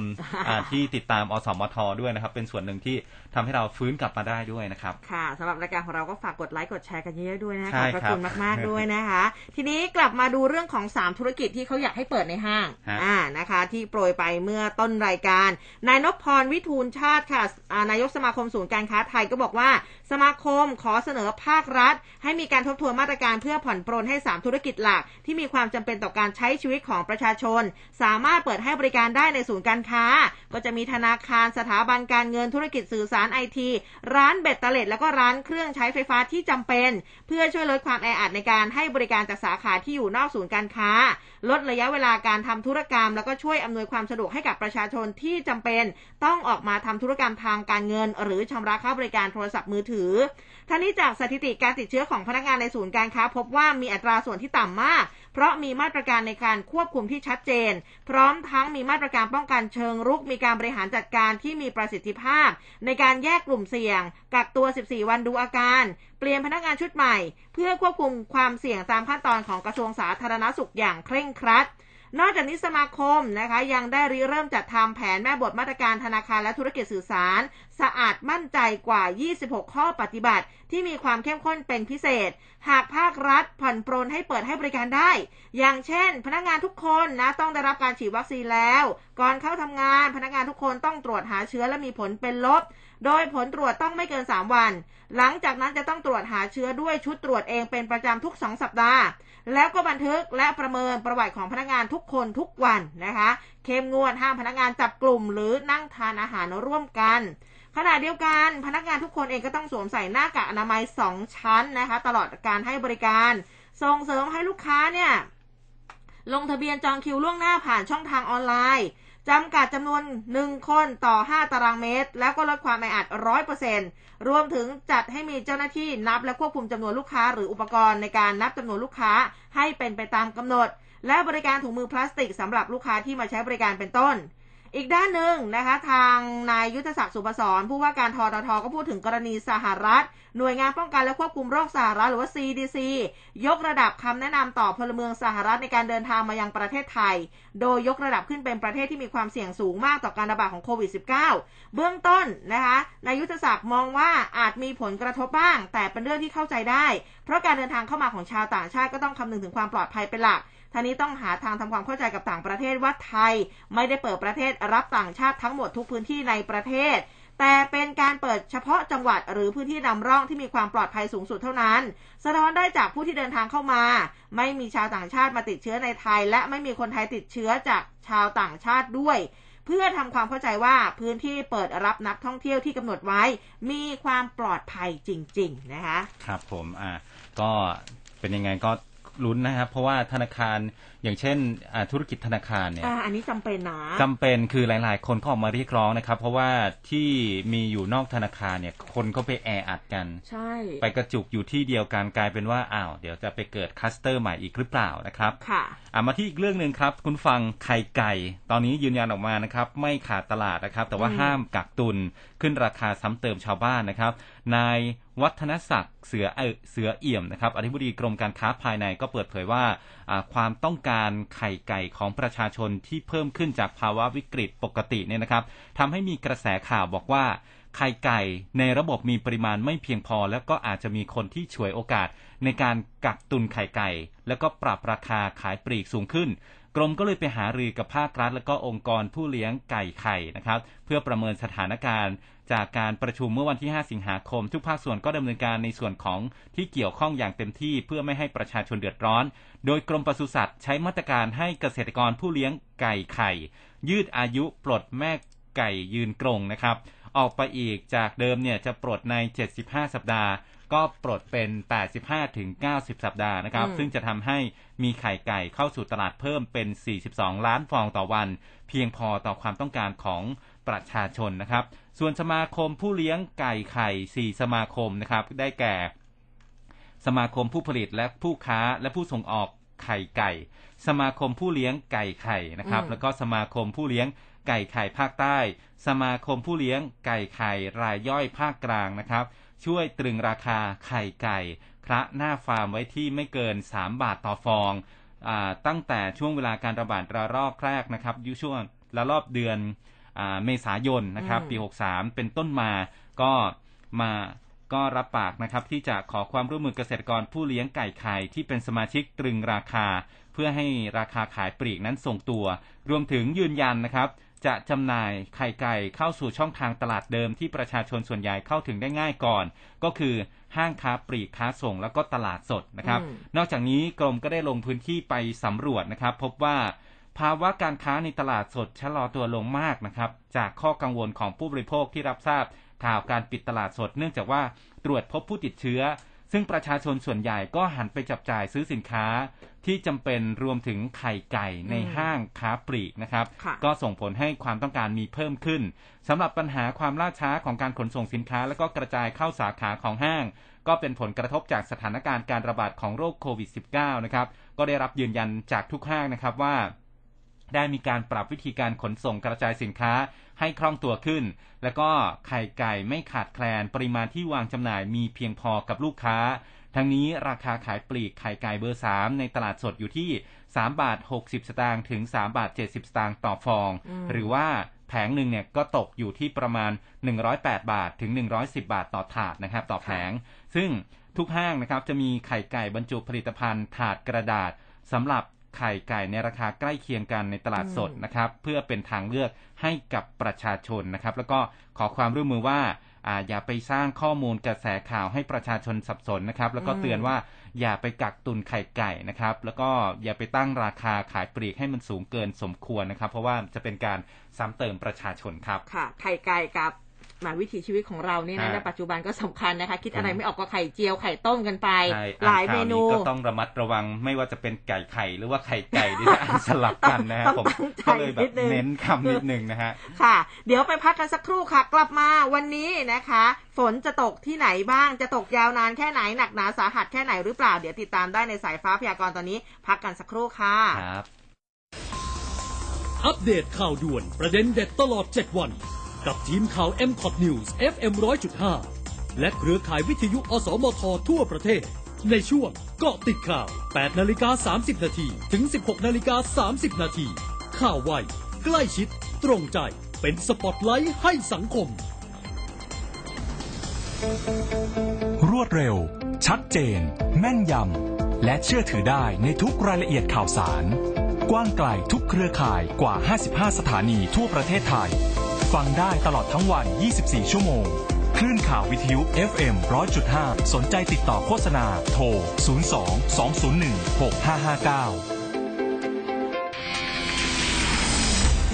ที่ติดตามอสมท.ด้วยนะครับเป็นส่วนหนึ่งที่ทำให้เราฟื้นกลับมาได้ด้วยนะครับค่ะสำหรับรายการของเราก็ฝากกดไลค์กดแชร์กันเยอะๆด้วยนะคะขอบคุณมากๆด้วยนะคะทีนี้กลับมาดูเรื่องของสามธุรกิจที่เขาอยากให้เปิดในห้างอ่านะคะที่โปรยไปเมื่อต้นรายการนายนพพรวิทูลชาติค่ะนายกสมาคมศูนย์การค้าไทยก็บอกว่าสมาคมขอเสนอภาครัฐให้มีการทบทวนมาตรการเพื่อผ่อนปรนให้สามธุรกิจหลักที่มีความจำเป็นต่อการใช้ชีวิตของประชาชนสามารถเปิดให้บริการได้ในศูนย์การค้าก็จะมีธนาคารสถาบันการเงินธุรกิจสื่อสาร ไอ ที ร้านเบ็ดเตล็ดแล้วก็ร้านเครื่องใช้ไฟฟ้าที่จำเป็นเพื่อช่วยลดความแออัดในการให้บริการจากสาขาที่อยู่นอกศูนย์การค้าลดระยะเวลาการทำธุรกรรมแล้วก็ช่วยอำนวยความสะดวกให้กับประชาชนที่จำเป็นต้องออกมาทำธุรกรรมทางการเงินหรือชำระค่าบริการโทรศัพท์มือถือทั้งนี้จากสถิติการติดเชื้อของพนักงานในศูนย์การค้าพบว่ามีอัตราส่วนที่ต่ำมากเพราะมีมาตรการในการควบคุมที่ชัดเจนพร้อมทั้งมีมาตรการป้องกันเชิงรุกมีการบริหารจัดการที่มีประสิทธิภาพในการแยกกลุ่มเสี่ยงกักตัวสิบสี่วันดูอาการเปลี่ยนพนักงานชุดใหม่เพื่อควบคุมความเสี่ยงตามขั้นตอนของกระทรวงสาธารณสุขอย่างเคร่งครัดนอกจากนี้สมาคมนะคะยังได้ริเริ่มจัดทำแผนแม่บทมาตรการธนาคารและธุรกิจสื่อสารสะอาดมั่นใจกว่ายี่สิบหกข้อปฏิบัติที่มีความเข้มข้นเป็นพิเศษหากภาครัฐผ่อนปรนให้เปิดให้บริการได้อย่างเช่นพนักงานทุกคนนะต้องได้รับการฉีดวัคซีนแล้วก่อนเข้าทำงานพนักงานทุกคนต้องตรวจหาเชื้อและมีผลเป็นลบโดยผลตรวจต้องไม่เกินสามวันหลังจากนั้นจะต้องตรวจหาเชื้อด้วยชุดตรวจเองเป็นประจำทุกสองสัปดาห์แล้วก็บันทึกและประเมินประวัติของพนักงานทุกคนทุกวันนะคะเข้มงวดห้ามพนักงานจับกลุ่มหรือนั่งทานอาหารร่วมกันขณะเดียวกันพนักงานทุกคนเองก็ต้องสวมใส่หน้ากากอนามัยสองชั้นนะคะตลอดการให้บริการส่งเสริมให้ลูกค้าเนี่ยลงทะเบียนจองคิวล่วงหน้าผ่านช่องทางออนไลน์จำกัดจำนวนหนึ่งคนต่อห้าตารางเมตรแล้วก็ลดความแออัด ร้อยเปอร์เซ็นต์ รวมถึงจัดให้มีเจ้าหน้าที่นับและควบคุมจำนวนลูกค้าหรืออุปกรณ์ในการนับจำนวนลูกค้าให้เป็นไปตามกำหนดและบริการถุงมือพลาสติกสำหรับลูกค้าที่มาใช้บริการเป็นต้นอีกด้านหนึ่งนะคะทางนายยุทธศักดิ์สุภศรผู้ว่าการททท.ก็พูดถึงกรณีสหรัฐ หน่วยงานป้องกันและควบคุมโรคสหรัฐหรือว่า ซี ดี ซี ยกระดับคำแนะนำต่อพลเมืองสหรัฐในการเดินทางมายังประเทศไทยโดยยกระดับขึ้นเป็นประเทศที่มีความเสี่ยงสูงมากต่อการระบาดของโควิด สิบเก้า เบื้องต้นนะคะนายยุทธศักดิ์มองว่าอาจมีผลกระทบบ้างแต่เป็นเรื่องที่เข้าใจได้เพราะการเดินทางเข้ามาของชาวต่างชาติก็ต้องคำนึงถึงความปลอดภัยเป็นหลักท่านี้ต้องหาทางทำความเข้าใจกับต่างประเทศว่าไทยไม่ได้เปิดประเทศรับต่างชาติทั้งหมดทุกพื้นที่ในประเทศแต่เป็นการเปิดเฉพาะจังหวัดหรือพื้นที่นำร่องที่มีความปลอดภัยสูงสุดเท่านั้นสะท้อนได้จากผู้ที่เดินทางเข้ามาไม่มีชาวต่างชาติมาติดเชื้อในไทยและไม่มีคนไทยติดเชื้อจากชาวต่างชาติด้วยเพื่อทำความเข้าใจว่าพื้นที่เปิดรับนักท่องเที่ยวที่กำหนดไว้มีความปลอดภัยจริงๆนะคะครับผมอ่าก็เป็นยังไงก็ลุ้นนะครับเพราะว่าธนาคารอย่างเช่นธุรกิจธนาคารเนี่ย อ, อันนี้จำเป็นนะจำเป็นคือหลายๆคนก็ออกมาเรียกร้องนะครับเพราะว่าที่มีอยู่นอกธนาคารเนี่ยคนก็ไปแออัดกันใช่ไปกระจุกอยู่ที่เดียวกันกลายเป็นว่าอ้าวเดี๋ยวจะไปเกิดคลัสเตอร์ใหม่อีกหรือเปล่านะครับค่ะมาที่อีกเรื่องนึงครับคุณฟังไข่ไก่ตอนนี้ยืนยันออกมานะครับไม่ขาดตลาดนะครับแต่ว่าห้ามกักตุนขึ้นราคาซ้ำเติมชาวบ้านนะครับนายวัฒนศักดิ์เสือเสือเอี่ยมนะครับอธิบดีกรมการค้าภายในก็เปิดเผยว่าความต้องการไข่ไก่ของประชาชนที่เพิ่มขึ้นจากภาวะวิกฤตปกติเนี่ยนะครับทำให้มีกระแสข่าวบอกว่าไข่ไก่ในระบบมีปริมาณไม่เพียงพอแล้วก็อาจจะมีคนที่ฉวยโอกาสในการกักตุนไข่ไก่แล้วก็ปรับราคาขายปลีกสูงขึ้นกรมก็เลยไปหารือกับภาครัฐและก็องค์กรผู้เลี้ยงไก่ไข่นะครับเพื่อประเมินสถานการณ์จากการประชุมเมื่อวันที่ห้าสิงหาคมทุกภาคส่วนก็ดำเนินการในส่วนของที่เกี่ยวข้องอย่างเต็มที่เพื่อไม่ให้ประชาชนเดือดร้อนโดยกรมปศุสัตว์ใช้มาตรการให้เกษตรกรผู้เลี้ยงไก่ไข่ยืดอายุปลดแม่ไก่ยืนกรงนะครับออกไปอีกจากเดิมเนี่ยจะปลดในเจ็ดสิบห้าสัปดาห์ก็ปลดเป็น แปดสิบห้าถึงเก้าสิบสัปดาห์นะครับซึ่งจะทำให้มีไข่ไก่เข้าสู่ตลาดเพิ่มเป็นสี่สิบสองล้านฟองต่อวันเพียงพอต่อความต้องการของประชาชนนะครับส่วนสมาคมผู้เลี้ยงไก่ไข่สี่สมาคมนะครับได้แก่สมาคมผู้ผลิตและผู้ค้าและผู้ส่งออกไข่ไก่สมาคมผู้เลี้ยงไก่ไข่นะครับแล้วก็สมาคมผู้เลี้ยงไก่ไข่ภาคใต้สมาคมผู้เลี้ยงไก่ไข่รายย่อยภาคกลางนะครับช่วยตรึงราคาไข่ไก่คละหน้าฟาร์มไว้ที่ไม่เกินสามบาทต่อฟองอ่าตั้งแต่ช่วงเวลาการระบาดระลอกแรกนะครับยุช่วงระลอกเดือนอ่าเมษายนนะครับปีหกสามเป็นต้นมาก็มาก็รับปากนะครับที่จะขอความร่วมมือเกษตรกรผู้เลี้ยงไก่ไข่ที่เป็นสมาชิกตรึงราคาเพื่อให้ราคาขายปลีกนั้นทรงตัวรวมถึงยืนยันนะครับจะจำหน่ายไข่ไก่เข้าสู่ช่องทางตลาดเดิมที่ประชาชนส่วนใหญ่เข้าถึงได้ง่ายก่อนก็คือห้างค้าปลีกค้าส่งแล้วก็ตลาดสดนะครับนอกจากนี้กรมก็ได้ลงพื้นที่ไปสำรวจนะครับพบว่าภาวะการค้าในตลาดสดชะลอตัวลงมากนะครับจากข้อกังวลของผู้บริโภคที่รับทราบข่าวการปิดตลาดสดเนื่องจากว่าตรวจพบผู้ติดเชื้อซึ่งประชาชนส่วนใหญ่ก็หันไปจับจ่ายซื้อสินค้าที่จำเป็นรวมถึงไข่ไก่ในห้างค้าปลีกนะครับก็ส่งผลให้ความต้องการมีเพิ่มขึ้นสำหรับปัญหาความล่าช้าของการขนส่งสินค้าและก็กระจายเข้าสาขาของห้างก็เป็นผลกระทบจากสถานการณ์การระบาดของโรคโควิด สิบเก้า นะครับก็ได้รับยืนยันจากทุกห้างนะครับว่าได้มีการปรับวิธีการขนส่งกระจายสินค้าให้คล่องตัวขึ้นแล้วก็ไข่ไก่ไม่ขาดแคลนปริมาณที่วางจำหน่ายมีเพียงพอกับลูกค้าทั้งนี้ราคาขายปลีกไข่ไก่เบอร์สามในตลาดสดอยู่ที่ สามบาทหกสิบสตางค์ถึง สามบาทเจ็ดสิบสตางค์ต่อฟองหรือว่าแผงหนึ่งเนี่ยก็ตกอยู่ที่ประมาณหนึ่งร้อยแปดบาทถึงหนึ่งร้อยสิบบาทต่อถาดนะครับต่อแผงซึ่งทุกห้างนะครับจะมีไข่ไก่บรรจุผลิตภัณฑ์ถาดกระดาษสำหรับไข่ไก่ในราคาใกล้เคียงกันในตลาดสดนะครับเพื่อเป็นทางเลือกให้กับประชาชนนะครับแล้วก็ขอความร่วมมือว่าอ่าอย่าไปสร้างข้อมูลกระแสข่าวให้ประชาชนสับสนนะครับแล้วก็เตือนว่าอย่าไปกักตุนไข่ไก่นะครับแล้วก็อย่าไปตั้งราคาขายปลีกให้มันสูงเกินสมควรนะครับเพราะว่าจะเป็นการซ้ำเติมประชาชนครับค่ะไข่ไก่กับมาวิถีชีวิตของเราเนี่ยนะในปัจจุบันก็สำคัญนะคะคิดอะไรไม่ออกก็ไข่เจียวไข่ต้มกันไปหลายเมนูก็ต้องระมัดระวังไม่ว่าจะเป็นไก่ไข่หรือว่าไข่ไก่ดิฉันสลับกันนะฮะผมก็เลยแบบเน้นคำนิดนึงนะฮะค่ะเดี๋ยวไปพักกันสักครู่ค่ะกลับมาวันนี้นะคะฝนจะตกที่ไหนบ้างจะตกยาวนานแค่ไหนหนักหนาสาหัสแค่ไหนหรือเปล่าเดี๋ยวติดตามได้ในสายฟ้าพยากรณ์ตอนนี้พักกันสักครู่ค่ะครับอัปเดตข่าวด่วนประเด็นเด็ดตลอดเจ็ดวันกับทีมข่าว เอ็ม คอท News เอฟ เอ็ม หนึ่งศูนย์ศูนย์จุดห้า และเครือข่ายวิทยุอสมททั่วประเทศในช่วงเกาะติดข่าว แปดนาฬิกาสามสิบนาที ถึง สิบหกนาฬิกาสามสิบนาที ข่าวไวใกล้ชิดตรงใจเป็นสปอตไลท์ให้สังคมรวดเร็วชัดเจนแม่นยำและเชื่อถือได้ในทุกรายละเอียดข่าวสารกว้างไกลทุกเครือข่ายกว่าห้าสิบห้าสถานีทั่วประเทศไทยฟังได้ตลอดทั้งวันยี่สิบสี่ชั่วโมงคลื่นข่าววิทยุ เอฟ เอ็ม หนึ่งร้อยจุดห้า สนใจติดต่อโฆษณาโทรศูนย์สอง สองศูนย์หนึ่ง หกห้าห้าเก้า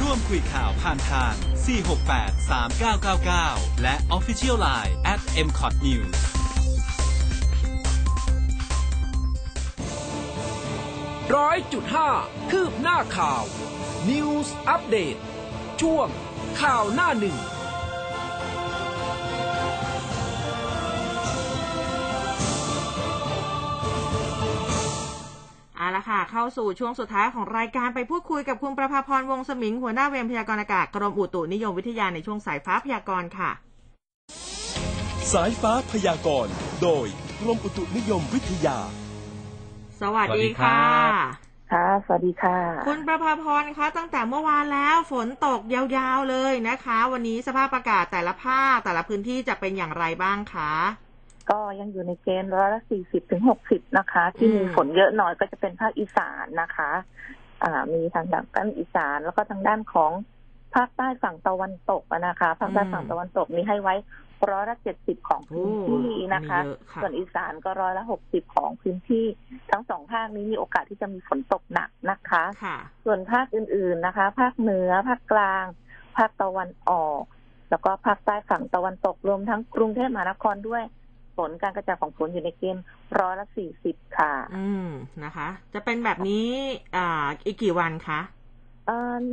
ร่วมคุยข่าวผ่านทางสี่ หก แปด สาม เก้า เก้า เก้าและ Official Line at เอ็ม คอท นิวส์ หนึ่งร้อยจุดห้า คืบหน้าข่าว News Update ช่วงข่าวหน้าหนึ่งเอาละค่ะเข้าสู่ช่วงสุดท้ายของรายการไปพูดคุยกับคุณประภาพรวงศ์สมิงหัวหน้าเวรพยากรณ์อากาศกรมอุตุนิยมวิทยาในช่วงสายฟ้าพยากรณ์ค่ะสายฟ้าพยากรณ์โดยกรมอุตุนิยมวิทยาสวัสดีค่ะค่ะสวัสดีค่ะคุณประภาพรคะตั้งแต่เมื่อวานแล้วฝนตกยาวๆเลยนะคะวันนี้สภาพอากาศแต่ละภาคแต่ละพื้นที่จะเป็นอย่างไรบ้างคะก็ยังอยู่ในเกณฑ์ร้อยละสี่สิบถึงหกสิบนะคะที่มีฝนเยอะหน่อยก็จะเป็นภาคอีสานนะคะอ่ามีทางด้านอีสานแล้วก็ทางด้านของภาคใต้ฝั่งตะวันตกนะคะภาคใต้ฝั่งตะวันตกมีให้ไว้ร้อยละเจ็ดสิบของพื้นที่นะคะส่วนอีสานก็ร้อยละหกสิบของพื้นที่ทั้งสองภาคนี้มีโอกาสที่จะมีฝนตกหนักนะคะส่วนภาคอื่นๆนะคะภาคเหนือภาคกลางภาคตะวันออกแล้วก็ภาคใต้ฝั่งตะวันตกรวมทั้งกรุงเทพมหานครด้วยฝนการกระจายของฝนอยู่ในเกณฑ์ร้อยละสี่สิบค่ะอืมนะคะจะเป็นแบบนี้อ่าอีกกี่วันคะ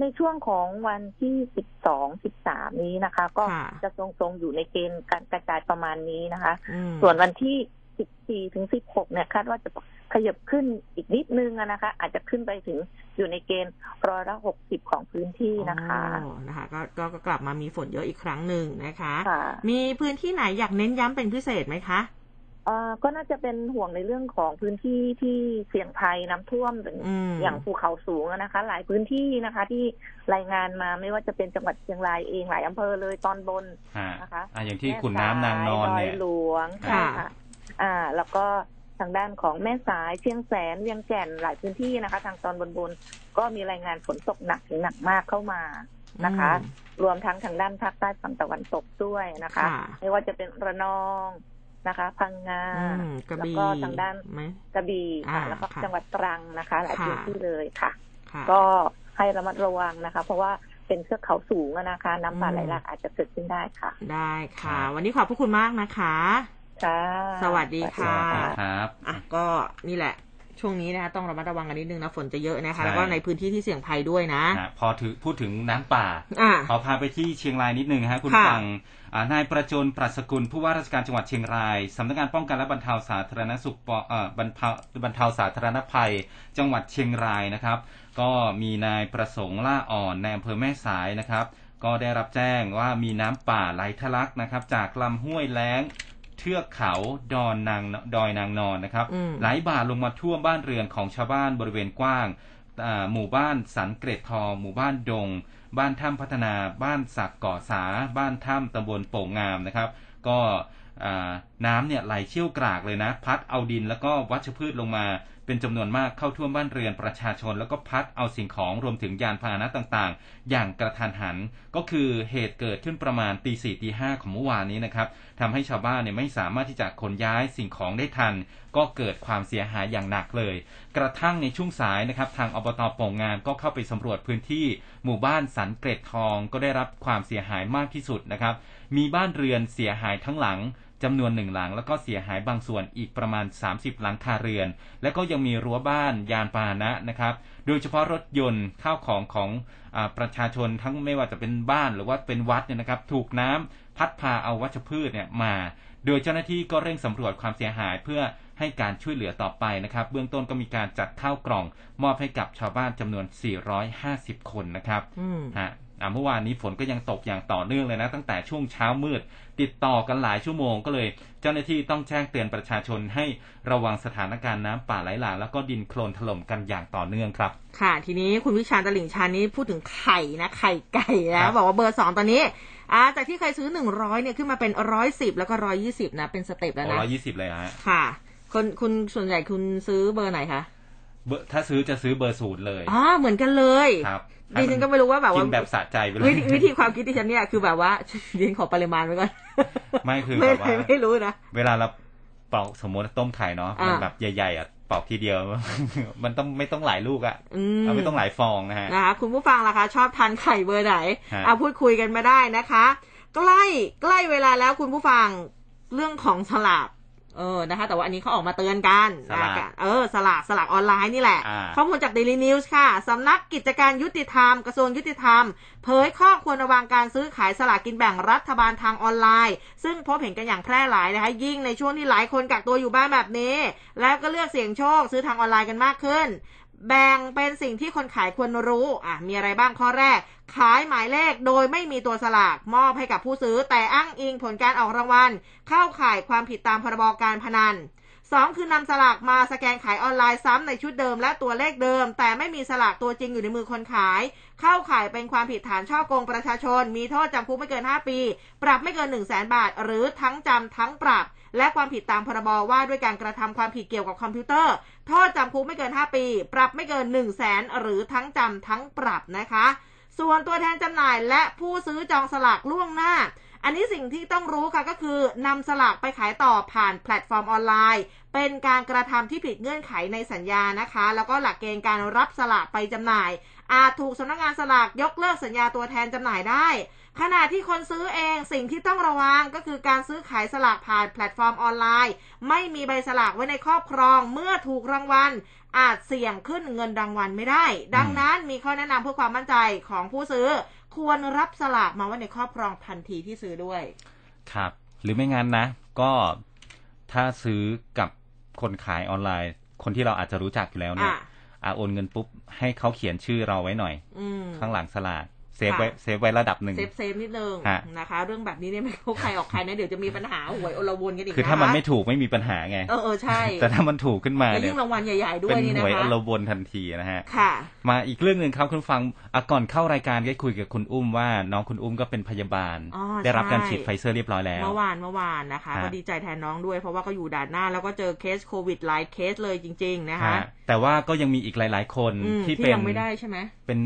ในช่วงของวันที่สิบสองสิบสามนี้นะคะก็จะทรงๆอยู่ในเกณฑ์การกระจายประมาณนี้นะคะส่วนวันที่สิบสี่ถึงสิบหกเนี่ยคาดว่าจะขยับขึ้นอีกนิดนึงนะคะอาจจะขึ้นไปถึงอยู่ในเกณฑ์ร้อยละหกสิบของพื้นที่นะคะนะคะก็ก็กลับมามีฝนเยอะอีกครั้งหนึ่งนะคะมีพื้นที่ไหนอยากเน้นย้ำเป็นพิเศษไหมคะอ่าก็น่าจะเป็นห่วงในเรื่องของพื้นที่ที่เสี่ยงภัยน้ำท่วมอย่างภูเขาสูงนะคะหลายพื้นที่นะคะที่รายงานมาไม่ว่าจะเป็นจังหวัดเชียงรายเองหลายอำเภอเลยตอนบนนะคะอ่าอย่างที่ขุนน้ำนางนอนเนี่ยหลวงค่ะอ่าแล้วก็ทางด้านของแม่สายเชียงแสนเวียงแก่นหลายพื้นที่นะคะทางตอนบนบนก็มีรายงานฝนตกหนักถึงหนักมากเข้ามานะคะรวมทั้งทางด้านภาคใต้ฝั่งตะวันตกด้วยนะคะไม่ว่าจะเป็นระนองนะคะพังงาแล้วก็ทางด้านกระบี่ค่ะแล้วก็จังหวัดตรังนะคะหลายพื้นที่เลยค่ะก็ให้ระมัดระวังนะคะเพราะว่าเป็นเทือกเขาสูงนะคะน้ำป่าไหลหลากอาจจะเกิดขึ้นได้ค่ะได้ค่ะวันนี้ขอบพระคุณมากนะคะสวัสดีค่ะครับอ่ะก็นี่แหละช่วงนี้นะคะต้องระมัดระวังกันนิดนึงนะฝนจะเยอะนะคะแล้วก็ในพื้นที่ที่เสี่ยงภัยด้วยนะพอถึงพูดถึงน้ำป่าขอพาไปที่เชียงรายนิดนึงฮะคุณฟังนายประจนปรัชกุลผู้ว่าราชการจังหวัดเชียงรายสำนักงานป้องกันและบรรเทาสาธารณสุขบรรเทาบรรเทาสาธารณภัยจังหวัดเชียงรายนะครับก็มีนายประสงค์ล่าอ่อนในอำเภอแม่สายนะครับก็ได้รับแจ้งว่ามีน้ำป่าไหลทะลักนะครับจากลำห้วยแล้งเทือกเขาดอนนางดอยนางนอนนะครับไหลบ่าลงมาท่วมบ้านเรือนของชาวบ้านบริเวณกว้างหมู่บ้านสันเกรดทองหมู่บ้านดงบ้านถ้ำพัฒนาบ้านสักก่อสาบ้านถ้ำตำบลโป่งงามนะครับก็น้ำเนี่ยไหลเชี่ยวกรากเลยนะพัดเอาดินแล้วก็วัชพืชลงมาเป็นจำนวนมากเข้าท่วมบ้านเรือนประชาชนแล้วก็พัดเอาสิ่งของรวมถึงยานพาหนะต่างๆอย่างกระทันหันก็คือเหตุเกิดขึ้นประมาณตีสี่ตีห้าของเมื่อวานนี้นะครับทำให้ชาวบ้านเนี่ยไม่สามารถที่จะขนย้ายสิ่งของได้ทันก็เกิดความเสียหายอย่างหนักเลยกระทั่งในช่วงสายนะครับทางอบต.โป่งงามก็เข้าไปสำรวจพื้นที่หมู่บ้านสันเกรดทองก็ได้รับความเสียหายมากที่สุดนะครับมีบ้านเรือนเสียหายทั้งหลังจำนวนหนึ่งหลังแล้วก็เสียหายบางส่วนอีกประมาณสามสิบหลังคาเรือนและก็ยังมีรั้วบ้านยานพาหนะนะครับโดยเฉพาะรถยนต์ข้าวของของประชาชนทั้งไม่ว่าจะเป็นบ้านหรือว่าเป็นวัดเนี่ยนะครับถูกน้ำพัดพาเอาวัชพืชเนี่ยมาโดยเจ้าหน้าที่ก็เร่งสำรวจความเสียหายเพื่อให้การช่วยเหลือต่อไปนะครับเบื้องต้นก็มีการจัดข้าวกล่องมอบให้กับชาวบ้านจำนวนสี่ร้อยห้าสิบคนนะครับฮะ เมื่อวานนี้ฝนก็ยังตกอย่างต่อเนื่องเลยนะตั้งแต่ช่วงเช้ามืดติดต่อกันหลายชั่วโมงก็เลยเจ้าหน้าที่ต้องแจ้งเตือนประชาชนให้ระวังสถานการณ์น้ำป่าไหลหลากแล้วก็ดินโคลนถล่มกันอย่างต่อเนื่องครับค่ะทีนี้คุณวิชาญตลิ่งชันนี้พูดถึงไข่นะไข่ไก่นะบอกว่าเบอร์สองตอนนี้จากที่เคยซื้อหนึ่งร้อยเนี่ยขึ้นมาเป็นหนึ่งร้อยสิบแล้วก็หนึ่งร้อยยี่สิบนะเป็นสเต็ปแล้วนะหนึ่งร้อยยี่สิบเลยฮะค่ะคนคุณส่วนใหญ่คุณซื้อเบอร์ไหนคะถ้าซื้อจะซื้อเบอร์ศูนย์เลยอ๋อเหมือนกันเลยครับดิฉันก็ไม่รู้ว่าแบบว่ากินแบบสะใจไปเลยวิธีความคิดดิฉันเนี่ยคือแบบว่าดิฉันขอปริมาณไว้ก่อนไม่คือแบบว่าไม่รู้นะเวลาเราปอกสมมติต้มไข่เนาะมันแบบใหญ่ๆอ่ะปอกทีเดียวมันต้องไม่ต้องหลายลูกอ่ะเอาไม่ต้องหลายฟองนะฮะนะคะคุณผู้ฟังล่ะคะชอบทานไข่เบอร์ไหนเอาพูดคุยกันมาได้นะคะใกล้ใกล้เวลาแล้วคุณผู้ฟังเรื่องของสลากเออนะคะแต่ว่าอันนี้เขาออกมาเตือนกันนะคะเออสลากสลากออนไลน์นี่แหละข้อมูลจาก Daily News ค่ะสำนักกิจการยุติธรรมกระทรวงยุติธรรมเผยข้อควรระวังการซื้อขายสลากกินแบ่งรัฐบาลทางออนไลน์ซึ่งพบเห็นกันอย่างแพร่หลายนะคะยิ่งในช่วงที่หลายคนกักตัวอยู่บ้านแบบนี้แล้วก็เลือกเสี่ยงโชคซื้อทางออนไลน์กันมากขึ้นแบ่งเป็นสิ่งที่คนขายควรรู้อ่ะมีอะไรบ้างข้อแรกขายหมายเลขโดยไม่มีตัวสลากมอบให้กับผู้ซื้อแต่อ้างอิงผลการออกรางวัลเข้าข่ายความผิดตามพรบการพนันสองคือนำสลากมาสแกนขายออนไลน์ซ้ำในชุดเดิมและตัวเลขเดิมแต่ไม่มีสลากตัวจริงอยู่ในมือคนขายเข้าข่ายเป็นความผิดฐานฉ้อโกงประชาชนมีโทษจำคุกไม่เกินห้าปีปรับไม่เกินหนึ่งแสนบาทหรือทั้งจำทั้งปรับและความผิดตามพรบว่าด้วยการกระทำความผิดเกี่ยวกับคอมพิวเตอร์โทษจำคุกไม่เกินห้าปีปรับไม่เกิน หนึ่งแสน หรือทั้งจำทั้งปรับนะคะส่วนตัวแทนจำหน่ายและผู้ซื้อจองสลากล่วงหน้าอันนี้สิ่งที่ต้องรู้ค่ะก็คือนำสลากไปขายต่อผ่านแพลตฟอร์มออนไลน์เป็นการกระทำที่ผิดเงื่อนไขในสัญญานะคะแล้วก็หลักเกณฑ์การรับสลากไปจำหน่ายอาจถูกสำนักงานสลากยกเลิกสัญญาตัวแทนจำหน่ายได้ขณะที่คนซื้อเองสิ่งที่ต้องระวังก็คือการซื้อขายสลากผ่านแพลตฟอร์มออนไลน์ไม่มีใบสลากไว้ในครอบครองเมื่อถูกรางวัลอาจเสี่ยงขึ้นเงินรางวัลไม่ได้ดังนั้นมีข้อแนะนำเพื่อความมั่นใจของผู้ซื้อควรรับสลากมาไว้ในครอบครองทันทีที่ซื้อด้วยครับหรือไม่งั้นนะก็ถ้าซื้อกับคนขายออนไลน์คนที่เราอาจจะรู้จักอยู่แล้วเนี่ยอ่าโอนเงินปุ๊บให้เขาเขียนชื่อเราไว้หน่อยข้างหลังสลากเซฟไว้เซฟไว้ระดับหนึ่งเซฟเซฟนิดนึงนะคะเรื่องแบบนี้เนี่ยไม่รู้ใครออกใครนะเดี๋ยวจะมีปัญหาหวยอลวนกันอีกคือถ้ามันไม่ถูกไม่มีปัญหาไงเออใช่แต่ถ้ามันถูกขึ้นมาเนี่ยยิ่งรางวัลใหญ่ๆด้วยนี่นะคะเป็นหวยอลวนทันทีนะฮะค่ะมาอีกเรื่องนึงครับคุณฟังก่อนเข้ารายการได้คุยกับคุณอุ้มว่าน้องคุณอุ้มก็เป็นพยาบาลได้รับการฉีดไฟเซอร์เรียบร้อยแล้วเมื่อวานเมื่อวานนะคะก็ดีใจแทนน้องด้วยเพราะว่าก็อยู่ด่านหน้าแล้วก็เจอเคสโควิดหลายเคสเลยจริงๆนะคะแต่ว่าก็ยังมีอีกหลายๆคนที่เป็นยังไม่ได้ใช่ไหมเป็น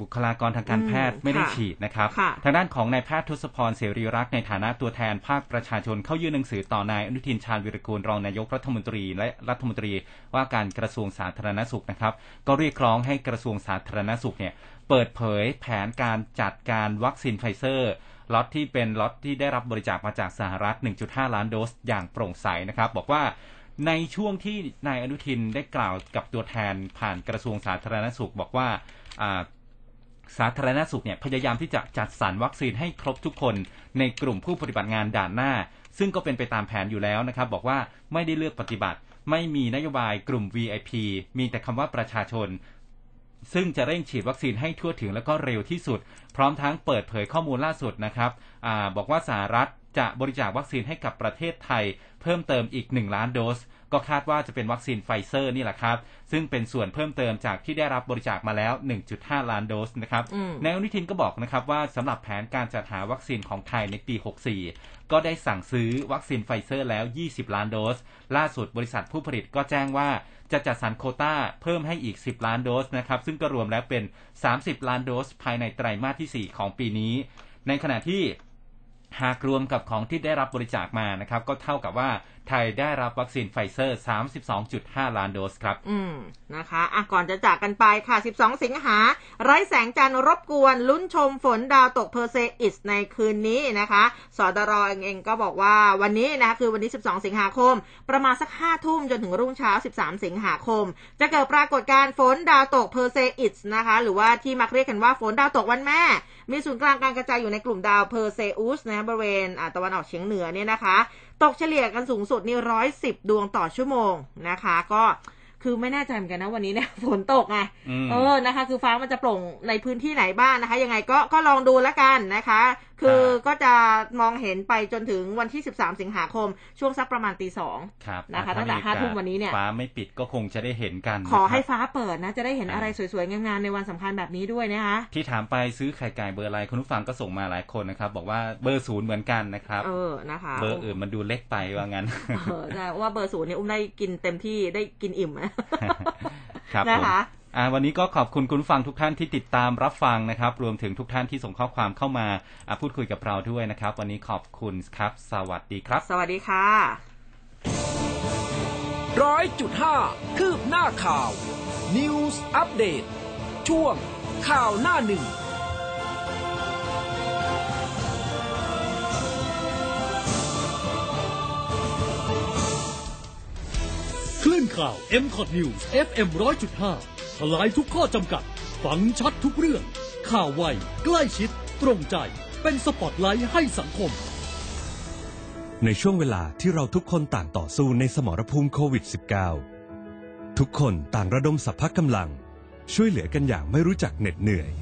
บุคลากรทางการแพทย์ไม่ได้ฉีดนะครับทางด้านของนายแพทย์ทศพรเสรีรักษ์ในฐานะตัวแทนภาคประชาชนเข้ายื่นหนังสือต่อนายอนุทินชาญวิรากูลรองนายกรัฐมนตรีและรัฐมนตรีว่าการกระทรวงสาธารณสุขนะครับก็เรียกร้องให้กระทรวงสาธารณสุขเนี่ยเปิดเผยแผนการจัดการวัคซีนไฟเซอร์ล็อตที่เป็นล็อตที่ได้รับบริจาคมาจากสหรัฐ หนึ่งจุดห้าล้านโดสอย่างโปร่งใสนะครับบอกว่าในช่วงที่นายอนุทินได้กล่าวกับตัวแทนผ่านกระทรวงสาธารณสุขบอกว่าสาธารณสุขเนี่ยพยายามที่จะจัดสรรวัคซีนให้ครบทุกคนในกลุ่มผู้ปฏิบัติงานด่านหน้าซึ่งก็เป็นไปตามแผนอยู่แล้วนะครับบอกว่าไม่ได้เลือกปฏิบัติไม่มีนโยบายกลุ่ม วี ไอ พี มีแต่คำว่าประชาชนซึ่งจะเร่งฉีดวัคซีนให้ทั่วถึงและก็เร็วที่สุดพร้อมทั้งเปิดเผยข้อมูลล่าสุดนะครับอ่าบอกว่าสหรัฐจะบริจาควัคซีนให้กับประเทศไทยเพิ่มเติมอีกหนึ่งล้านโดสก็คาดว่าจะเป็นวัคซีนไฟเซอร์นี่แหละครับซึ่งเป็นส่วนเพิ่มเติมจากที่ได้รับบริจาคมาแล้ว หนึ่งจุดห้าล้านโดสนะครับนายอนุทินก็บอกนะครับว่าสำหรับแผนการจัดหาวัคซีนของไทยในปีหกสี่ก็ได้สั่งซื้อวัคซีนไฟเซอร์แล้วยี่สิบล้านโดสล่าสุดบริษัทผู้ผลิตก็แจ้งว่าจะจัดสรรโควต้าเพิ่มให้อีกสิบล้านโดสนะครับซึ่งก็รวมแล้วเป็นสามสิบล้านโดสภายในไตรมาสที่สี่ของปีนี้ในขณะที่หากรวมกับของที่ได้รับบริจาคมานะครับก็เท่ากับว่าไทยได้รับวัคซีนไฟเซอร์ สามสิบสองจุดห้าล้านโดสครับอืมนะคะอ่ะก่อนจะจากกันไปค่ะสิบสองสิงหาไร้แสงจันทร์รบกวนลุ้นชมฝนดาวตกเพอร์เซอิสในคืนนี้นะคะสตรเองเองก็บอกว่าวันนี้นะคะคือวันนี้สิบสองสิงหาคมประมาณสักห้าทุ่มจนถึงรุ่งเช้าสิบสามสิงหาคมจะเกิดปรากฏการณ์ฝนดาวตกเพอร์เซอิสนะคะหรือว่าที่มักเรียกกันว่าฝนดาวตกวันแม่มีศูนย์กลางการกระจายอยู่ในกลุ่มดาวเพอร์เซอุสนะบริเวณตะวันออกเฉียงเหนือเนี่ยนะคะตกเฉลี่ยกันสูงสุดนี่หนึ่งร้อยสิบดวงต่อชั่วโมงนะคะก็ คือไม่แน่ใจเหมือนกันนะวันนี้เนี่ยฝนตกไงเออนะคะคือฟ้ามันจะโปร่งในพื้นที่ไหนบ้าง น, นะคะยังไงก็ก็ลองดูละกันนะคะคือก็จะมองเห็นไปจนถึงวันที่สิบสามสิงหาคมช่วงสักประมาณตีสองนะคะตั้งแต่ห้าทุ่มวันนี้เนี่ยฟ้าไม่ปิดก็คงจะได้เห็นกันขอให้ฟ้าเปิดนะจะได้เห็นอะไรสวยๆงามๆในวันสำคัญแบบนี้ด้วยนะคะที่ถามไปซื้อไข่ไก่เบอร์อะไรคุณผู้ฟังก็ส่งมาหลายคนนะครับบอกว่าเบอร์ศูนย์เหมือนกันนะครับเออนะคะเบอร์อื่นมันดูเล็กไปว่างั้นเออแต่ว่าเบอร์ศูนย์เนี่ยอุ้มได้กินเต็มที่ได้กินอิ่มครับนะคะอ่าวันนี้ก็ขอบคุณคุณฟังทุกท่านที่ติดตามรับฟังนะครับรวมถึงทุกท่านที่ส่งข้อความเข้ามาพูดคุยกับเราด้วยนะครับวันนี้ขอบคุณครับสวัสดีครับสวัสดีค่ะ หนึ่งร้อยจุดห้า คืบหน้าข่าว News Update ช่วงข่าวหน้าหนึ่งคลื่นข่าว เอ็ม คอท News เอฟ เอ็ม หนึ่งร้อยจุดห้า ทลายทุกข้อจำกัดฟังชัดทุกเรื่องข่าวไวใกล้ชิดตรงใจเป็นสปอตไลท์ให้สังคมในช่วงเวลาที่เราทุกคนต่างต่อสู้ในสมรภูมิโควิด สิบเก้า ทุกคนต่างระดมสรรพกำลังช่วยเหลือกันอย่างไม่รู้จักเหน็ดเหนื่อย